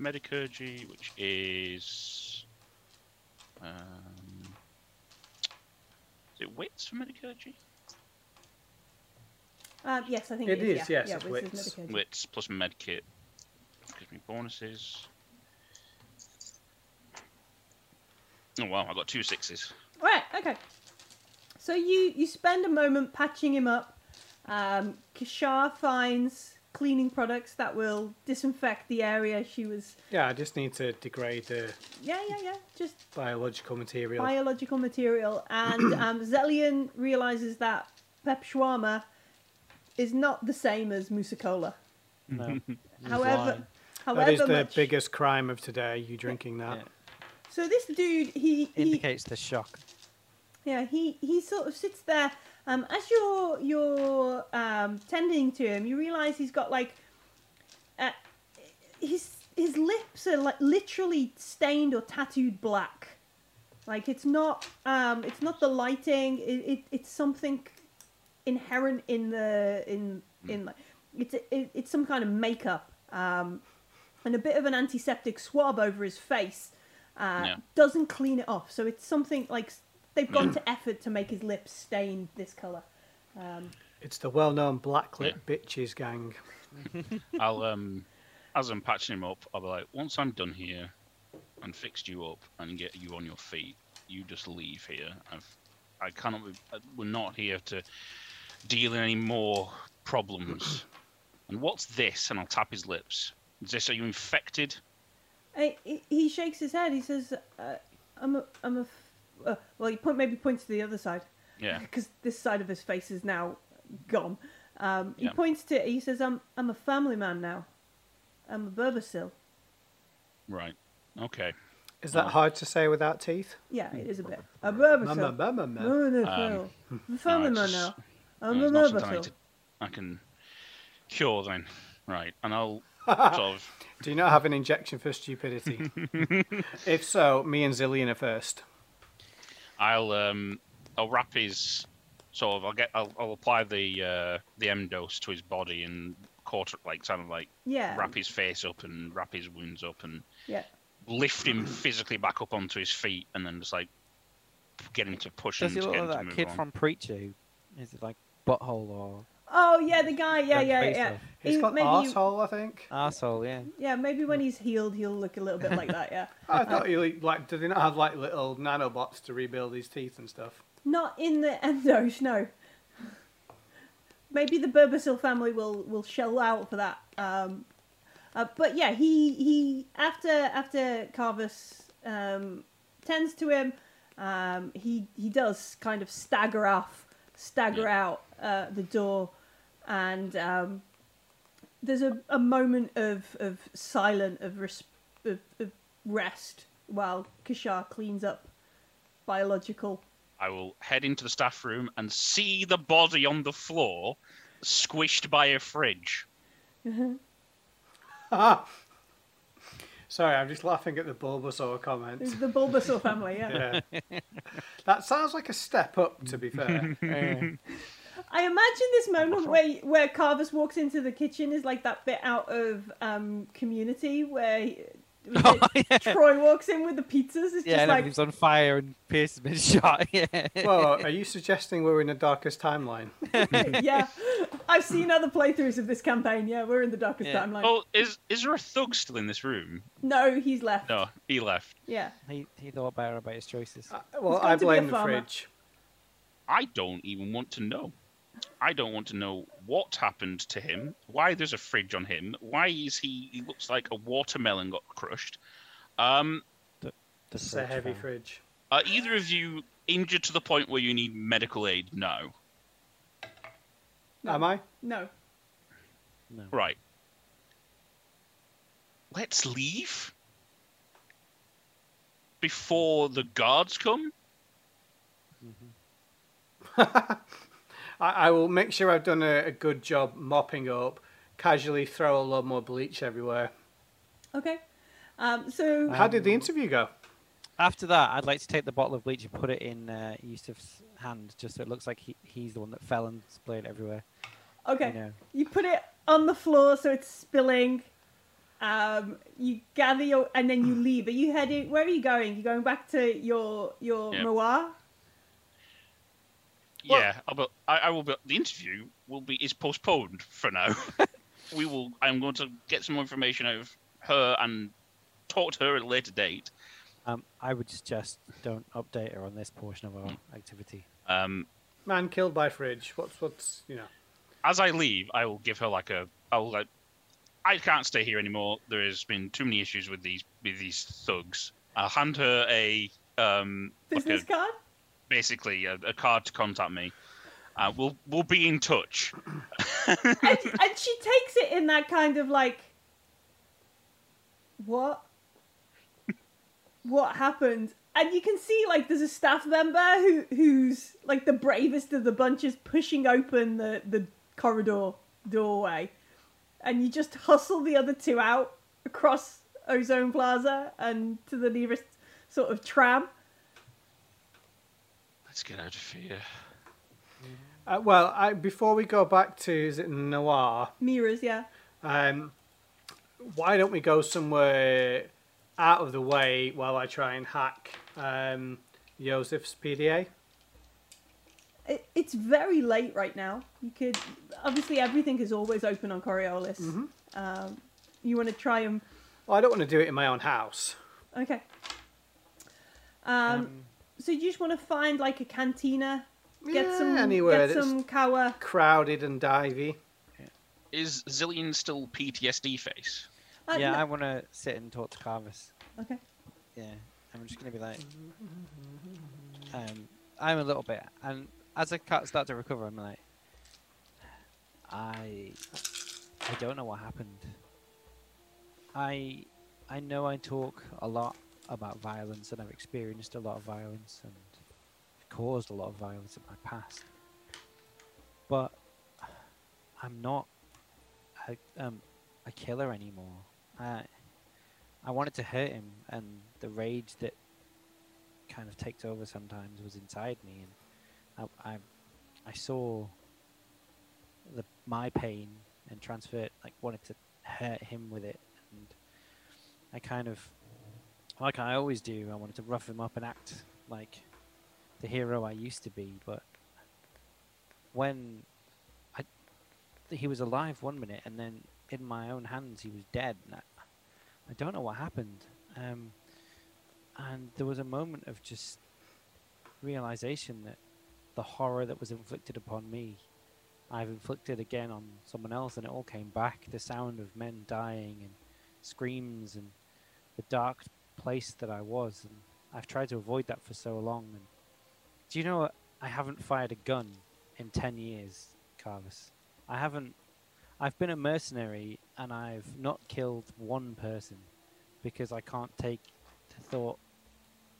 Medicurgy, which is... is it wits for Medicurgy? Yes, I think it is. Yes, yeah, it's wits plus medkit. Gives me bonuses. Oh wow, I got 2 6s. All right, okay. So you spend a moment patching him up. Kishar finds cleaning products that will disinfect the area she was. Yeah, I just need to degrade the. Yeah. Just biological material. Biological material, and Zellian realizes that pep shawarma is not the same as Musa Cola. No. However, that is the biggest crime of today. You drinking that? Yeah. So this dude, he indicates the shock. Yeah, he sort of sits there. As you're tending to him, you realise he's got like his lips are like literally stained or tattooed black. Like it's not the lighting. It's something inherent in the like it's some kind of makeup, and a bit of an antiseptic swab over his face doesn't clean it off, so it's something like they've gone to effort to make his lips stain this color. It's the well-known blacklit bitches gang. I'll as I'm patching him up, I'll be like, once I'm done here and fixed you up and get you on your feet, you just leave here. I cannot, we're not here to deal in any more problems. And what's this? And I'll tap his lips. Is this, are you infected? He shakes his head. He says, well, he maybe points to the other side. Yeah. Because this side of his face is now gone. He points to it. He says, I'm a family man now. I'm a Berbasil. Right. Okay. Is that hard to say without teeth? Yeah, it is a bit. A Berbasil. I'm a family man now. I'm a Berbasil. I can cure then. Right, and I'll sort of... Do you not have an injection for stupidity? If so, me and Zellian are first. I'll wrap his sort of. I'll apply the M dose to his body and wrap his face up and wrap his wounds up and lift him physically back up onto his feet, and then just like get him to push him. Does he look like that kid from Preacher? Is it like butthole or? Oh, yeah, the guy, yeah. He's got arsehole, I think. Arsehole, yeah. Yeah, maybe when he's healed, he'll look a little bit like that, yeah. I thought he, like, did he not have, like, little nanobots to rebuild his teeth and stuff? Not in the endos, no. Maybe the Berbasil family will shell out for that. But, yeah, he after Carvus tends to him, He does kind of stagger out the door, and there's a moment of silence, of rest while Kishar cleans up biological. I will head into the staff room and see the body on the floor, squished by a fridge. Ah. Sorry, I'm just laughing at the Bulbasaur comment. It's the Bulbasaur family, yeah. Yeah. That sounds like a step up, to be fair. I imagine this moment where Carvus walks into the kitchen is like that bit out of Community where Troy walks in with the pizzas. It's just like he's on fire and Pierce has been shot. Yeah. Well, are you suggesting we're in the darkest timeline? Yeah, I've seen other playthroughs of this campaign. Yeah, we're in the darkest timeline. Oh, is there a thug still in this room? No, he's left. No, he left. Yeah, he thought better about his choices. Well, I blame the fridge. I don't even want to know. I don't want to know what happened to him, why there's a fridge on him, why he looks like a watermelon got crushed. This is a heavy fridge. Are either of you injured to the point where you need medical aid? No. Am I? No. Right. Let's leave before the guards come. Mm-hmm. I will make sure I've done a good job mopping up, casually throw a lot more bleach everywhere. Okay. So how did the interview go? After that, I'd like to take the bottle of bleach and put it in Yusuf's hand, just so it looks like he's the one that fell and splayed everywhere. Okay. You put it on the floor so it's spilling. You gather and then you leave. Are you heading? Where are you going? You going back to your Moir? Well, yeah, but I will. The interview is postponed for now. I'm going to get some more information out of her and talk to her at a later date. I would suggest don't update her on this portion of our activity. Man killed by fridge. What's As I leave, I will give her I can't stay here anymore. There has been too many issues with these thugs. I'll hand her a business card. Basically, a card to contact me. We'll be in touch. and she takes it in that kind of like, what happened? And you can see like there's a staff member who's like the bravest of the bunch is pushing open the corridor doorway, and you just hustle the other two out across Ozone Plaza and to the nearest sort of tram. Let's get out of here. Before we go back to, is it Noir? Mirrors, yeah. Why don't we go somewhere out of the way while I try and hack Yosef's PDA? It's very late right now. You could obviously everything is always open on Coriolis. Mm-hmm. You want to try and? Well, I don't want to do it in my own house. Okay. So you just want to find like a cantina, get some kawa. Crowded and divey. Yeah. Is Zellian still PTSD face? No. I want to sit and talk to Carvus. Okay. Yeah, I'm just going to be like, I'm a little bit, and as I start to recover, I'm like, I don't know what happened. I know I talk a lot about violence, and I've experienced a lot of violence and caused a lot of violence in my past, but I'm not a killer anymore. I wanted to hurt him, and the rage that kind of takes over sometimes was inside me, and I saw my pain and transferred, like wanted to hurt him with it, and I kind of, like I always do, I wanted to rough him up and act like the hero I used to be, but when he was alive one minute, and then in my own hands he was dead, and I don't know what happened. And there was a moment of just realization that the horror that was inflicted upon me, I've inflicted again on someone else, and it all came back. The sound of men dying and screams and the dark place that I was, and I've tried to avoid that for so long. And do you know, I haven't fired a gun in 10 years, Carvus. I haven't. I've been a mercenary and I've not killed one person because I can't take the thought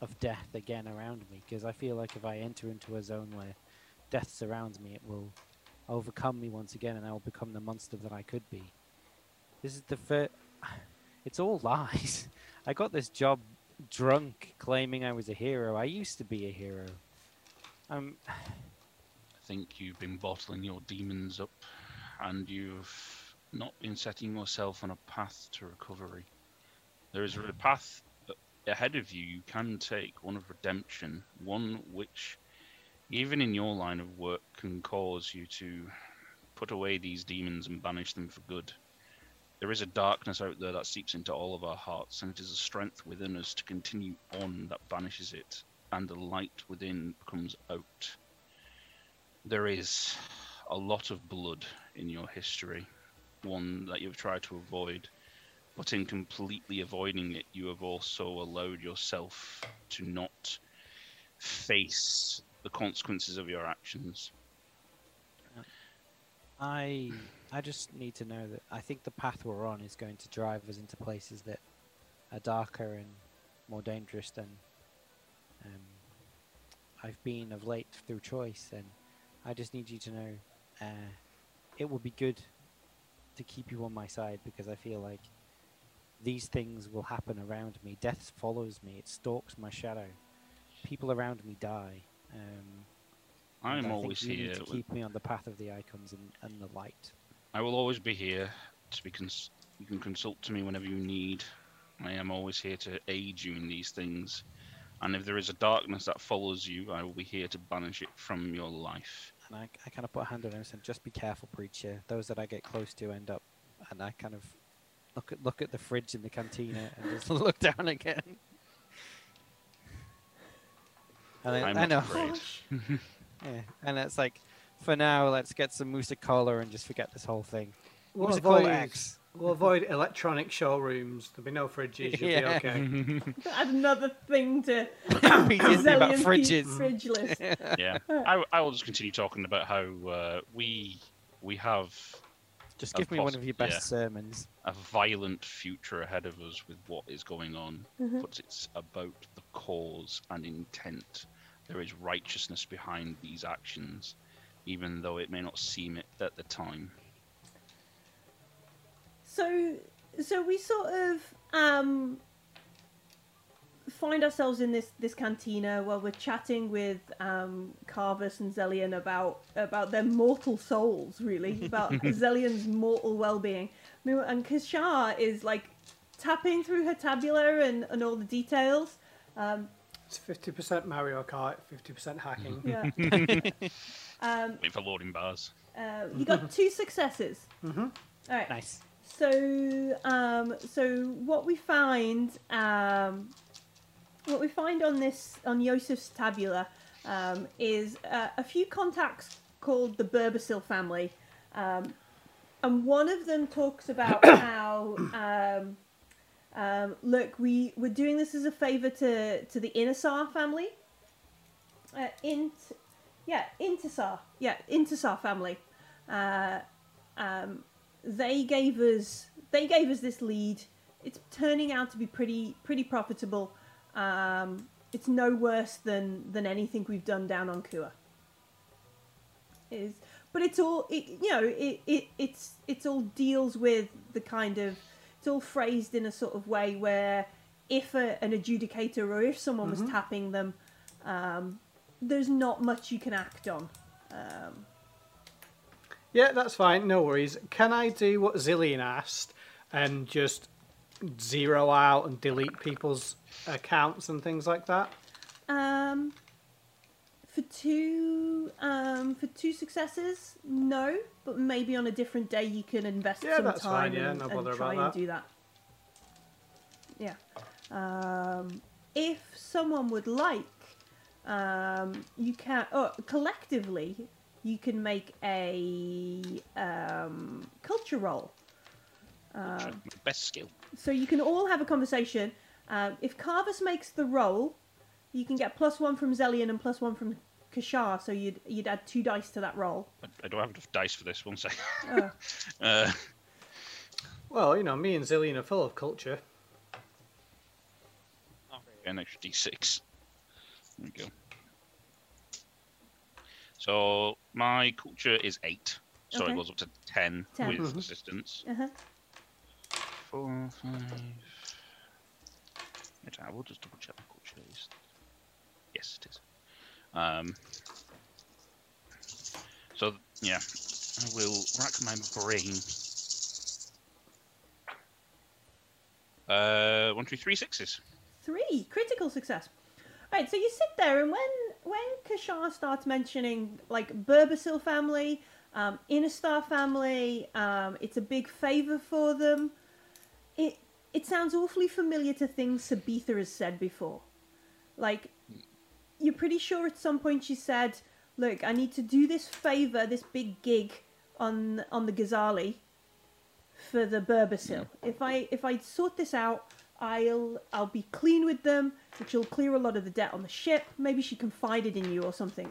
of death again around me, because I feel like if I enter into a zone where death surrounds me, it will overcome me once again and I will become the monster that I could be. This is the first... It's all lies. I got this job drunk claiming I was a hero. I used to be a hero. I think you've been bottling your demons up and you've not been setting yourself on a path to recovery. There is a path ahead of you you can take, one of redemption, one which, even in your line of work, can cause you to put away these demons and banish them for good. There is a darkness out there that seeps into all of our hearts, and it is a strength within us to continue on that banishes it, and the light within comes out. There is a lot of blood in your history, one that you've tried to avoid, but in completely avoiding it, you have also allowed yourself to not face the consequences of your actions. I just need to know that I think the path we're on is going to drive us into places that are darker and more dangerous than I've been of late through choice, and I just need you to know it will be good to keep you on my side, because I feel like these things will happen around me. Death follows me. It stalks my shadow. People around me die. I'm always here to keep me on the path of the icons and the light. I will always be here. You can consult to me whenever you need. I am always here to aid you in these things. And if there is a darkness that follows you, I will be here to banish it from your life. And I kind of put a hand on him and said, just be careful, preacher. Those that I get close to end up... And I kind of... Look at the fridge in the cantina and just look down again. And then, I know. Yeah, and it's like, for now, let's get some Musa Cola and just forget this whole thing. Musa Cola X. We'll avoid electronic showrooms. There'll be no fridges. You'll be okay. Add another thing to about fridges. Fridge list. Yeah, I will just continue talking about how we have. Just give me one of your best sermons. A violent future ahead of us with what is going on, but it's about the cause and intent. There is righteousness behind these actions, even though it may not seem it at the time. So we sort of find ourselves in this cantina while we're chatting with Carvus and Zellian about their mortal souls, really, about Zellian's mortal well-being. And Kishar is like tapping through her tabular and all the details. It's 50% Mario Kart, 50% hacking. Yeah. Wait for loading bars. You got 2 successes. All right. Nice. So what we find on Yosef's tabula is a few contacts called the Berbasil family, and one of them talks about how look, we're doing this as a favour to the Intasar family, Intasar family. They gave us this lead. It's turning out to be pretty profitable. It's no worse than anything we've done down on Kua. It's all deals with the kind of, it's all phrased in a sort of way where if an adjudicator or if someone was tapping them, there's not much you can act on. Yeah, that's fine. No worries. Can I do what Zellian asked and just zero out and delete people's accounts and things like that? For two successes, no. But maybe on a different day you can invest some time and do that. Yeah. If someone would like, you can collectively. You can make a culture roll. Best skill. So you can all have a conversation. If Carvus makes the roll, You can get +1 from Zellian and +1 from Kishar, so you'd add 2 dice to that roll. I don't have enough dice for this, one second. Oh. Well, you know, me and Zellian are full of culture. Oh, an extra d6. There we go. So my culture is 8. So it goes up to 10 with resistance. Uh-huh. 4, 5... I will just double check my culture is... Yes, it is. So, yeah. I will rack my brain. 1, 2, 3 sixes. 3! Critical success. Right, so you sit there, and when Kishar starts mentioning, like, Berbasil family... Intasar family, it's a big favour for them. It sounds awfully familiar to things Sabitha has said before. Like, you're pretty sure at some point she said, look, I need to do this favour, this big gig on the Ghazali for the Berbasil. If I sort this out, I'll be clean with them, which will clear a lot of the debt on the ship. Maybe she confided in you or something.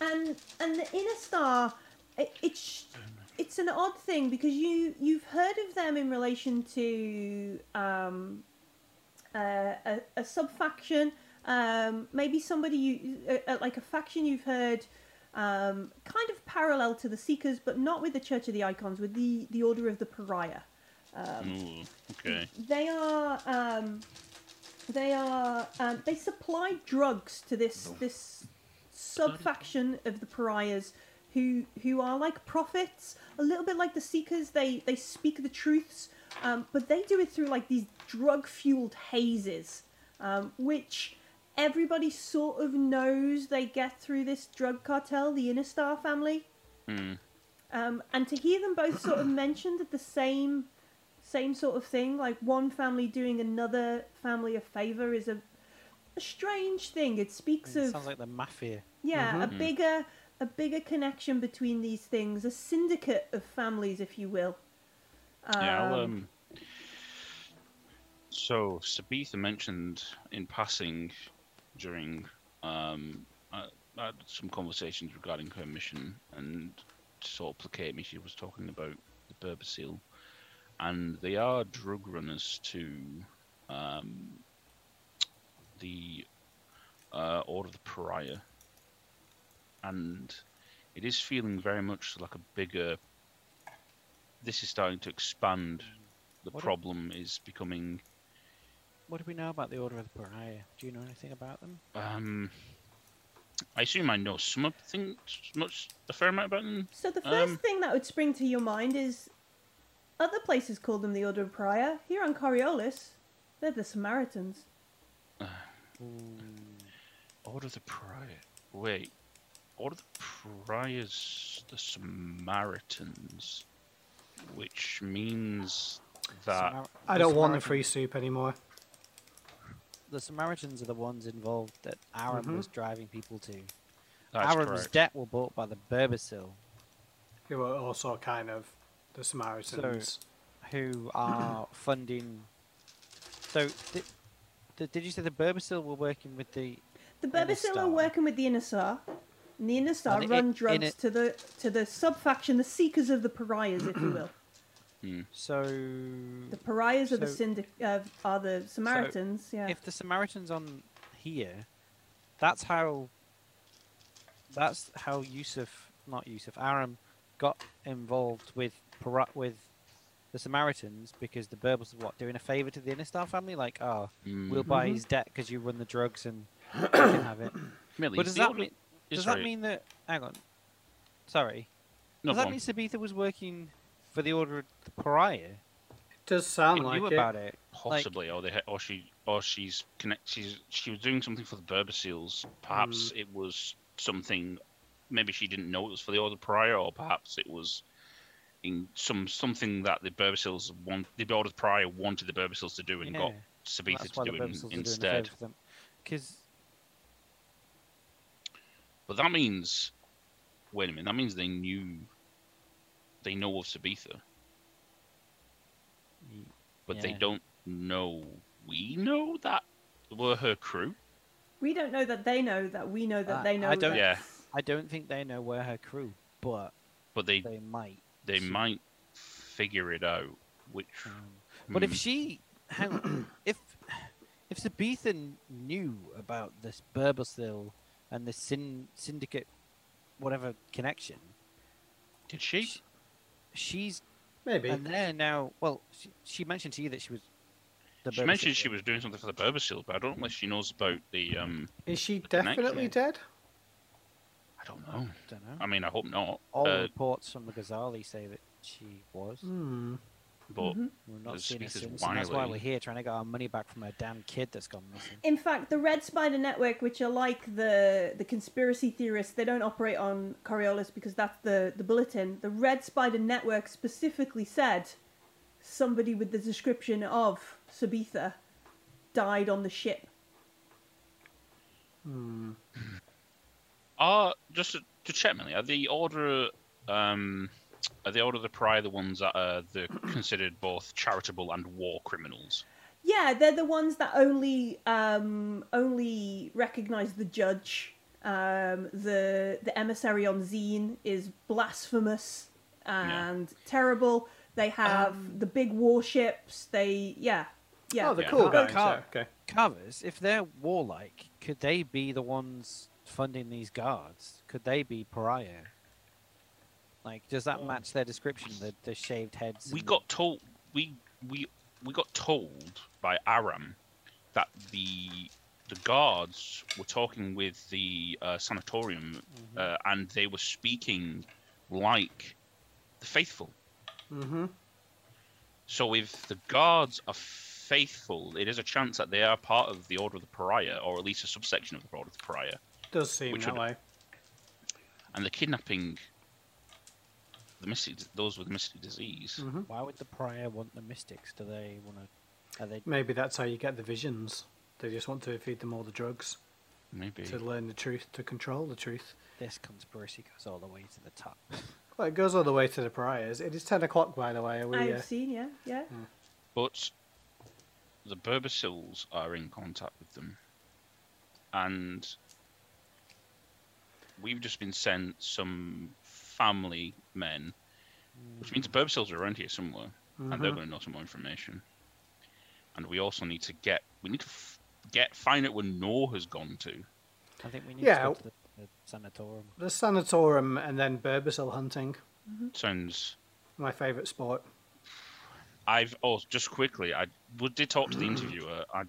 And the Intasar, it's an odd thing because you've heard of them in relation to a sub-faction, maybe somebody like a faction you've heard kind of parallel to the Seekers, but not with the Church of the Icons, with the Order of the Pariah. Okay. They supply drugs to this sub-faction of the Pariahs who are like prophets, a little bit like the Seekers. They speak the truths, but they do it through like these drug-fueled hazes, which everybody sort of knows they get through this drug cartel, the Intasar family. Mm. And to hear them both sort of mentioned at the same sort of thing, like one family doing another family a favour, is a strange thing. It speaks of... sounds like the mafia. Yeah, a bigger connection between these things. A syndicate of families, if you will. So, Sabitha mentioned in passing during I had some conversations regarding her mission, and to sort of placate me, she was talking about the Berbasil. And they are drug runners to... the Order of the Pariah, and it is feeling very much like a bigger... This is starting to expand. The problem is becoming... What do we know about the Order of the Pariah? Do you know anything about them? I assume I know something, a fair amount about them. So the first thing that would spring to your mind is other places call them the Order of the Pariah. Here on Coriolis, they're the Samaritans. Order the Pariah. Wait, Order the Pariah's the Samaritans, which means that I don't want the free soup anymore. The Samaritans are the ones involved that Aram was driving people to. That's Aram's correct. Debt were bought by the Berbasil, who are also kind of the Samaritans, who are funding. So. Did you say the Berbasil were working with the? The Berbasil are working with the Intasar, and the Intasar run drugs to the sub-faction, the Seekers of the Pariahs, if you will. So the Pariahs are the Samaritans. So yeah. If the Samaritans on here, that's how Aram got involved with the Samaritans, because the Berbals were doing a favour to the Intasar family, like, we'll buy his debt because you run the drugs and you can have it. Millie, but does that mean that... Hang on. Sorry. Does that mean Sabitha was working for the Order of the Pariah? It does sound like it. About it. Possibly, like, she was doing something for the Berbaseals. Perhaps it was something... Maybe she didn't know it was for the Order of the Pariah, or perhaps it was... something that the Berbasils wanted the Berbasils to do, and got Sabitha to do it instead. But that means, wait a minute, that means they know of Sabitha, but they don't know we know that were her crew. We don't know that they know that we know that they know. I don't. That... Yeah. I don't think they know where her crew, but they might. They might figure it out. Which, but if she, hang on, if Sabitha knew about this Berbasil and the syndicate, whatever connection, did she? She's maybe. And they're now. Well, she mentioned to you that she was. She mentioned she was doing something for the Berbasil, but I don't know if she knows about the. Is she definitely dead? I don't know. I mean, I hope not. All reports from the Ghazali say that she was. Mm. But we're not seeing her since, and that's why we're here trying to get our money back from her damn kid that's gone missing. In fact, the Red Spider Network, which are like the conspiracy theorists, they don't operate on Coriolis because that's the bulletin. The Red Spider Network specifically said somebody with the description of Sabitha died on the ship. Hmm. Just to check, Millie, are the Order... Are the Order of the Pariah the ones that are considered both charitable and war criminals? Yeah, they're the ones that only recognise the judge. The emissary on Zine is blasphemous and terrible. They have the big warships. They Oh, they're cool guys. Carvus, if they're warlike, could they be the ones funding these guards? Could they be pariah? Like, does that match their description? The shaved heads. We got told we got told by Aram that the guards were talking with the sanatorium, and they were speaking like the faithful. Mm-hmm. So if the guards are faithful, it is a chance that they are part of the Order of the Pariah, or at least a subsection of the Order of the Pariah. Does seem that way. And the kidnapping. The mystics, those with mystic disease. Mm-hmm. Why would the Pariah want the mystics? Do they want to? Are they... Maybe that's how you get the visions. They just want to feed them all the drugs. Maybe to learn the truth, to control the truth. This conspiracy goes all the way to the top. Well, it goes all the way to the Pariahs. It is 10 o'clock, by the way. Are we, I've seen, yeah. But the Berbasils are in contact with them, and we've just been sent some. Family men, which means the Berbasils are around here somewhere, and they're going to know some more information. And we also need to get, find out where Noor has gone to. I think we need to go to the sanatorium. The sanatorium and then Berbasil hunting. Sounds my favourite sport. I've just quickly, I did talk to the interviewer. I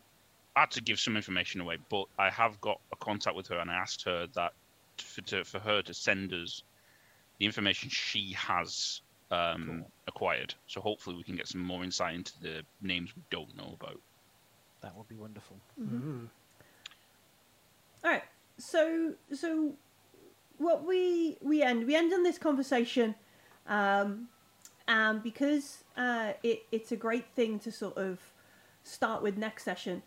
had to give some information away, but I have got a contact with her, and I asked her that for her to send us. The information she has acquired. So hopefully we can get some more insight into the names we don't know about. That would be wonderful. All right. So what we end on this conversation, and because it's a great thing to sort of start with next session.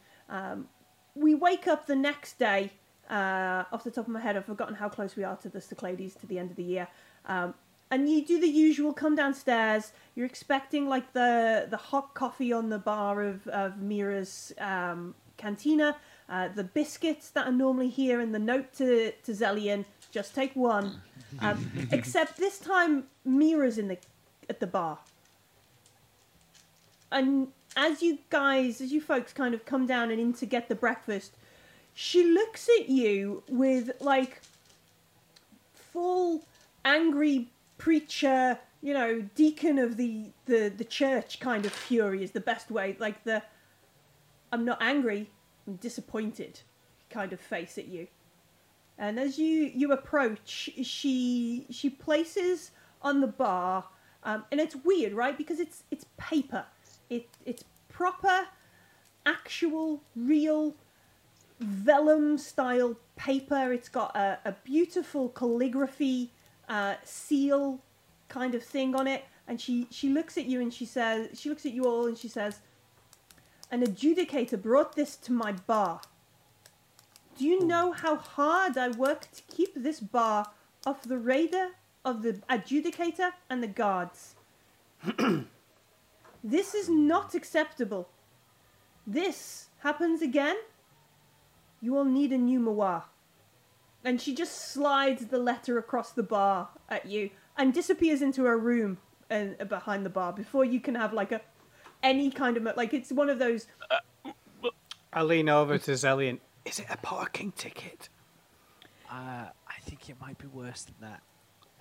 We wake up the next day. Off the top of my head, I've forgotten how close we are to the Cyclades to the end of the year. And you do the usual, come downstairs, you're expecting like the hot coffee on the bar of Mira's cantina, the biscuits that are normally here, and the note to Zellian, just take one. Except this time Mira's at the bar. And as you folks kind of come down and in to get the breakfast, she looks at you with, like, full angry preacher, you know, deacon of the church kind of fury is the best way. Like I'm not angry, I'm disappointed kind of face at you. And as you approach, she places on the bar, and it's weird, right? Because it's paper. It's proper, actual, real vellum style paper. It's got a beautiful calligraphy seal kind of thing on it, and she looks at you and she looks at you all and she says, an adjudicator brought this to my bar. Do you know how hard I work to keep this bar off the radar of the adjudicator and the guards? This is not acceptable. This happens again, You will need a new moa. And she just slides the letter across the bar at you and disappears into her room and behind the bar before you can have like any kind of like it's one of those. I lean over to Zellian. Is it a parking ticket? I think it might be worse than that.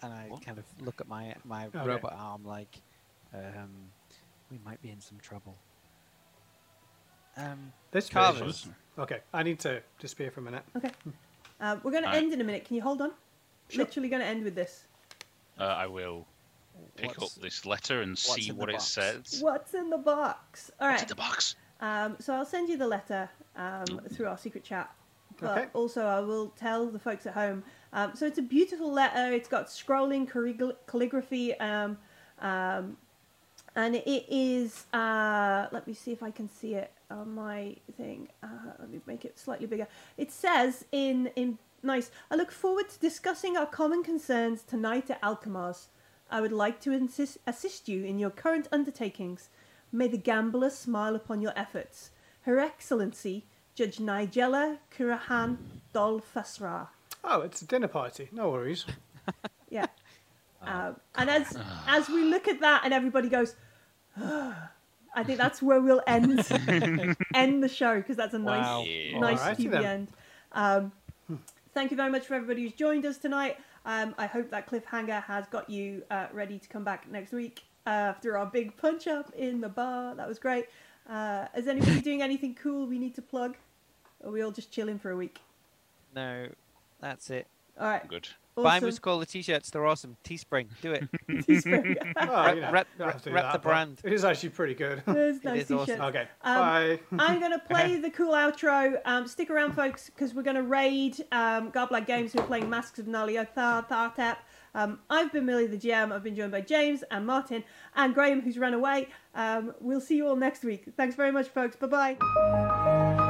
And I kind of look at my robot arm like, we might be in some trouble. This Carvus. Okay, I need to disappear for a minute. Okay. We're going to end in a minute. Can you hold on? Sure. Literally going to end with this. I will pick up this letter and see what it says. What's in the box? All right. What's in the box? So I'll send you the letter through our secret chat. But also I will tell the folks at home. So it's a beautiful letter. It's got scrolling calligraphy. And it is... let me see if I can see it on my thing. Let me make it slightly bigger. It says in nice, I look forward to discussing our common concerns tonight at Alchemar's. I would like to assist you in your current undertakings. May the gambler smile upon your efforts. Her Excellency, Judge Nigella Kurahan, Dol Fasra. Oh, it's a dinner party. No worries. Yeah. And as we look at that and everybody goes, oh, I think that's where we'll end the show because that's a nice TV end. Thank you very much for everybody who's joined us tonight. I hope that cliffhanger has got you ready to come back next week after our big punch up in the bar. That was great. Is anybody doing anything cool we need to plug? Or are we all just chilling for a week? No, that's it. All right. Good. Awesome. Buy Musa Cola t-shirts. They're awesome. Teespring. Do it. Teespring. Oh, you know, rep the brand. It is actually pretty good. There's nice t-shirts. Awesome. Okay. Bye. I'm going to play the cool outro. Stick around, folks, because we're going to raid Garblag Games. We're playing Masks of Narliothartep. I've been Millie the GM. I've been joined by James and Martin and Graham, who's run away. We'll see you all next week. Thanks very much, folks. Bye-bye.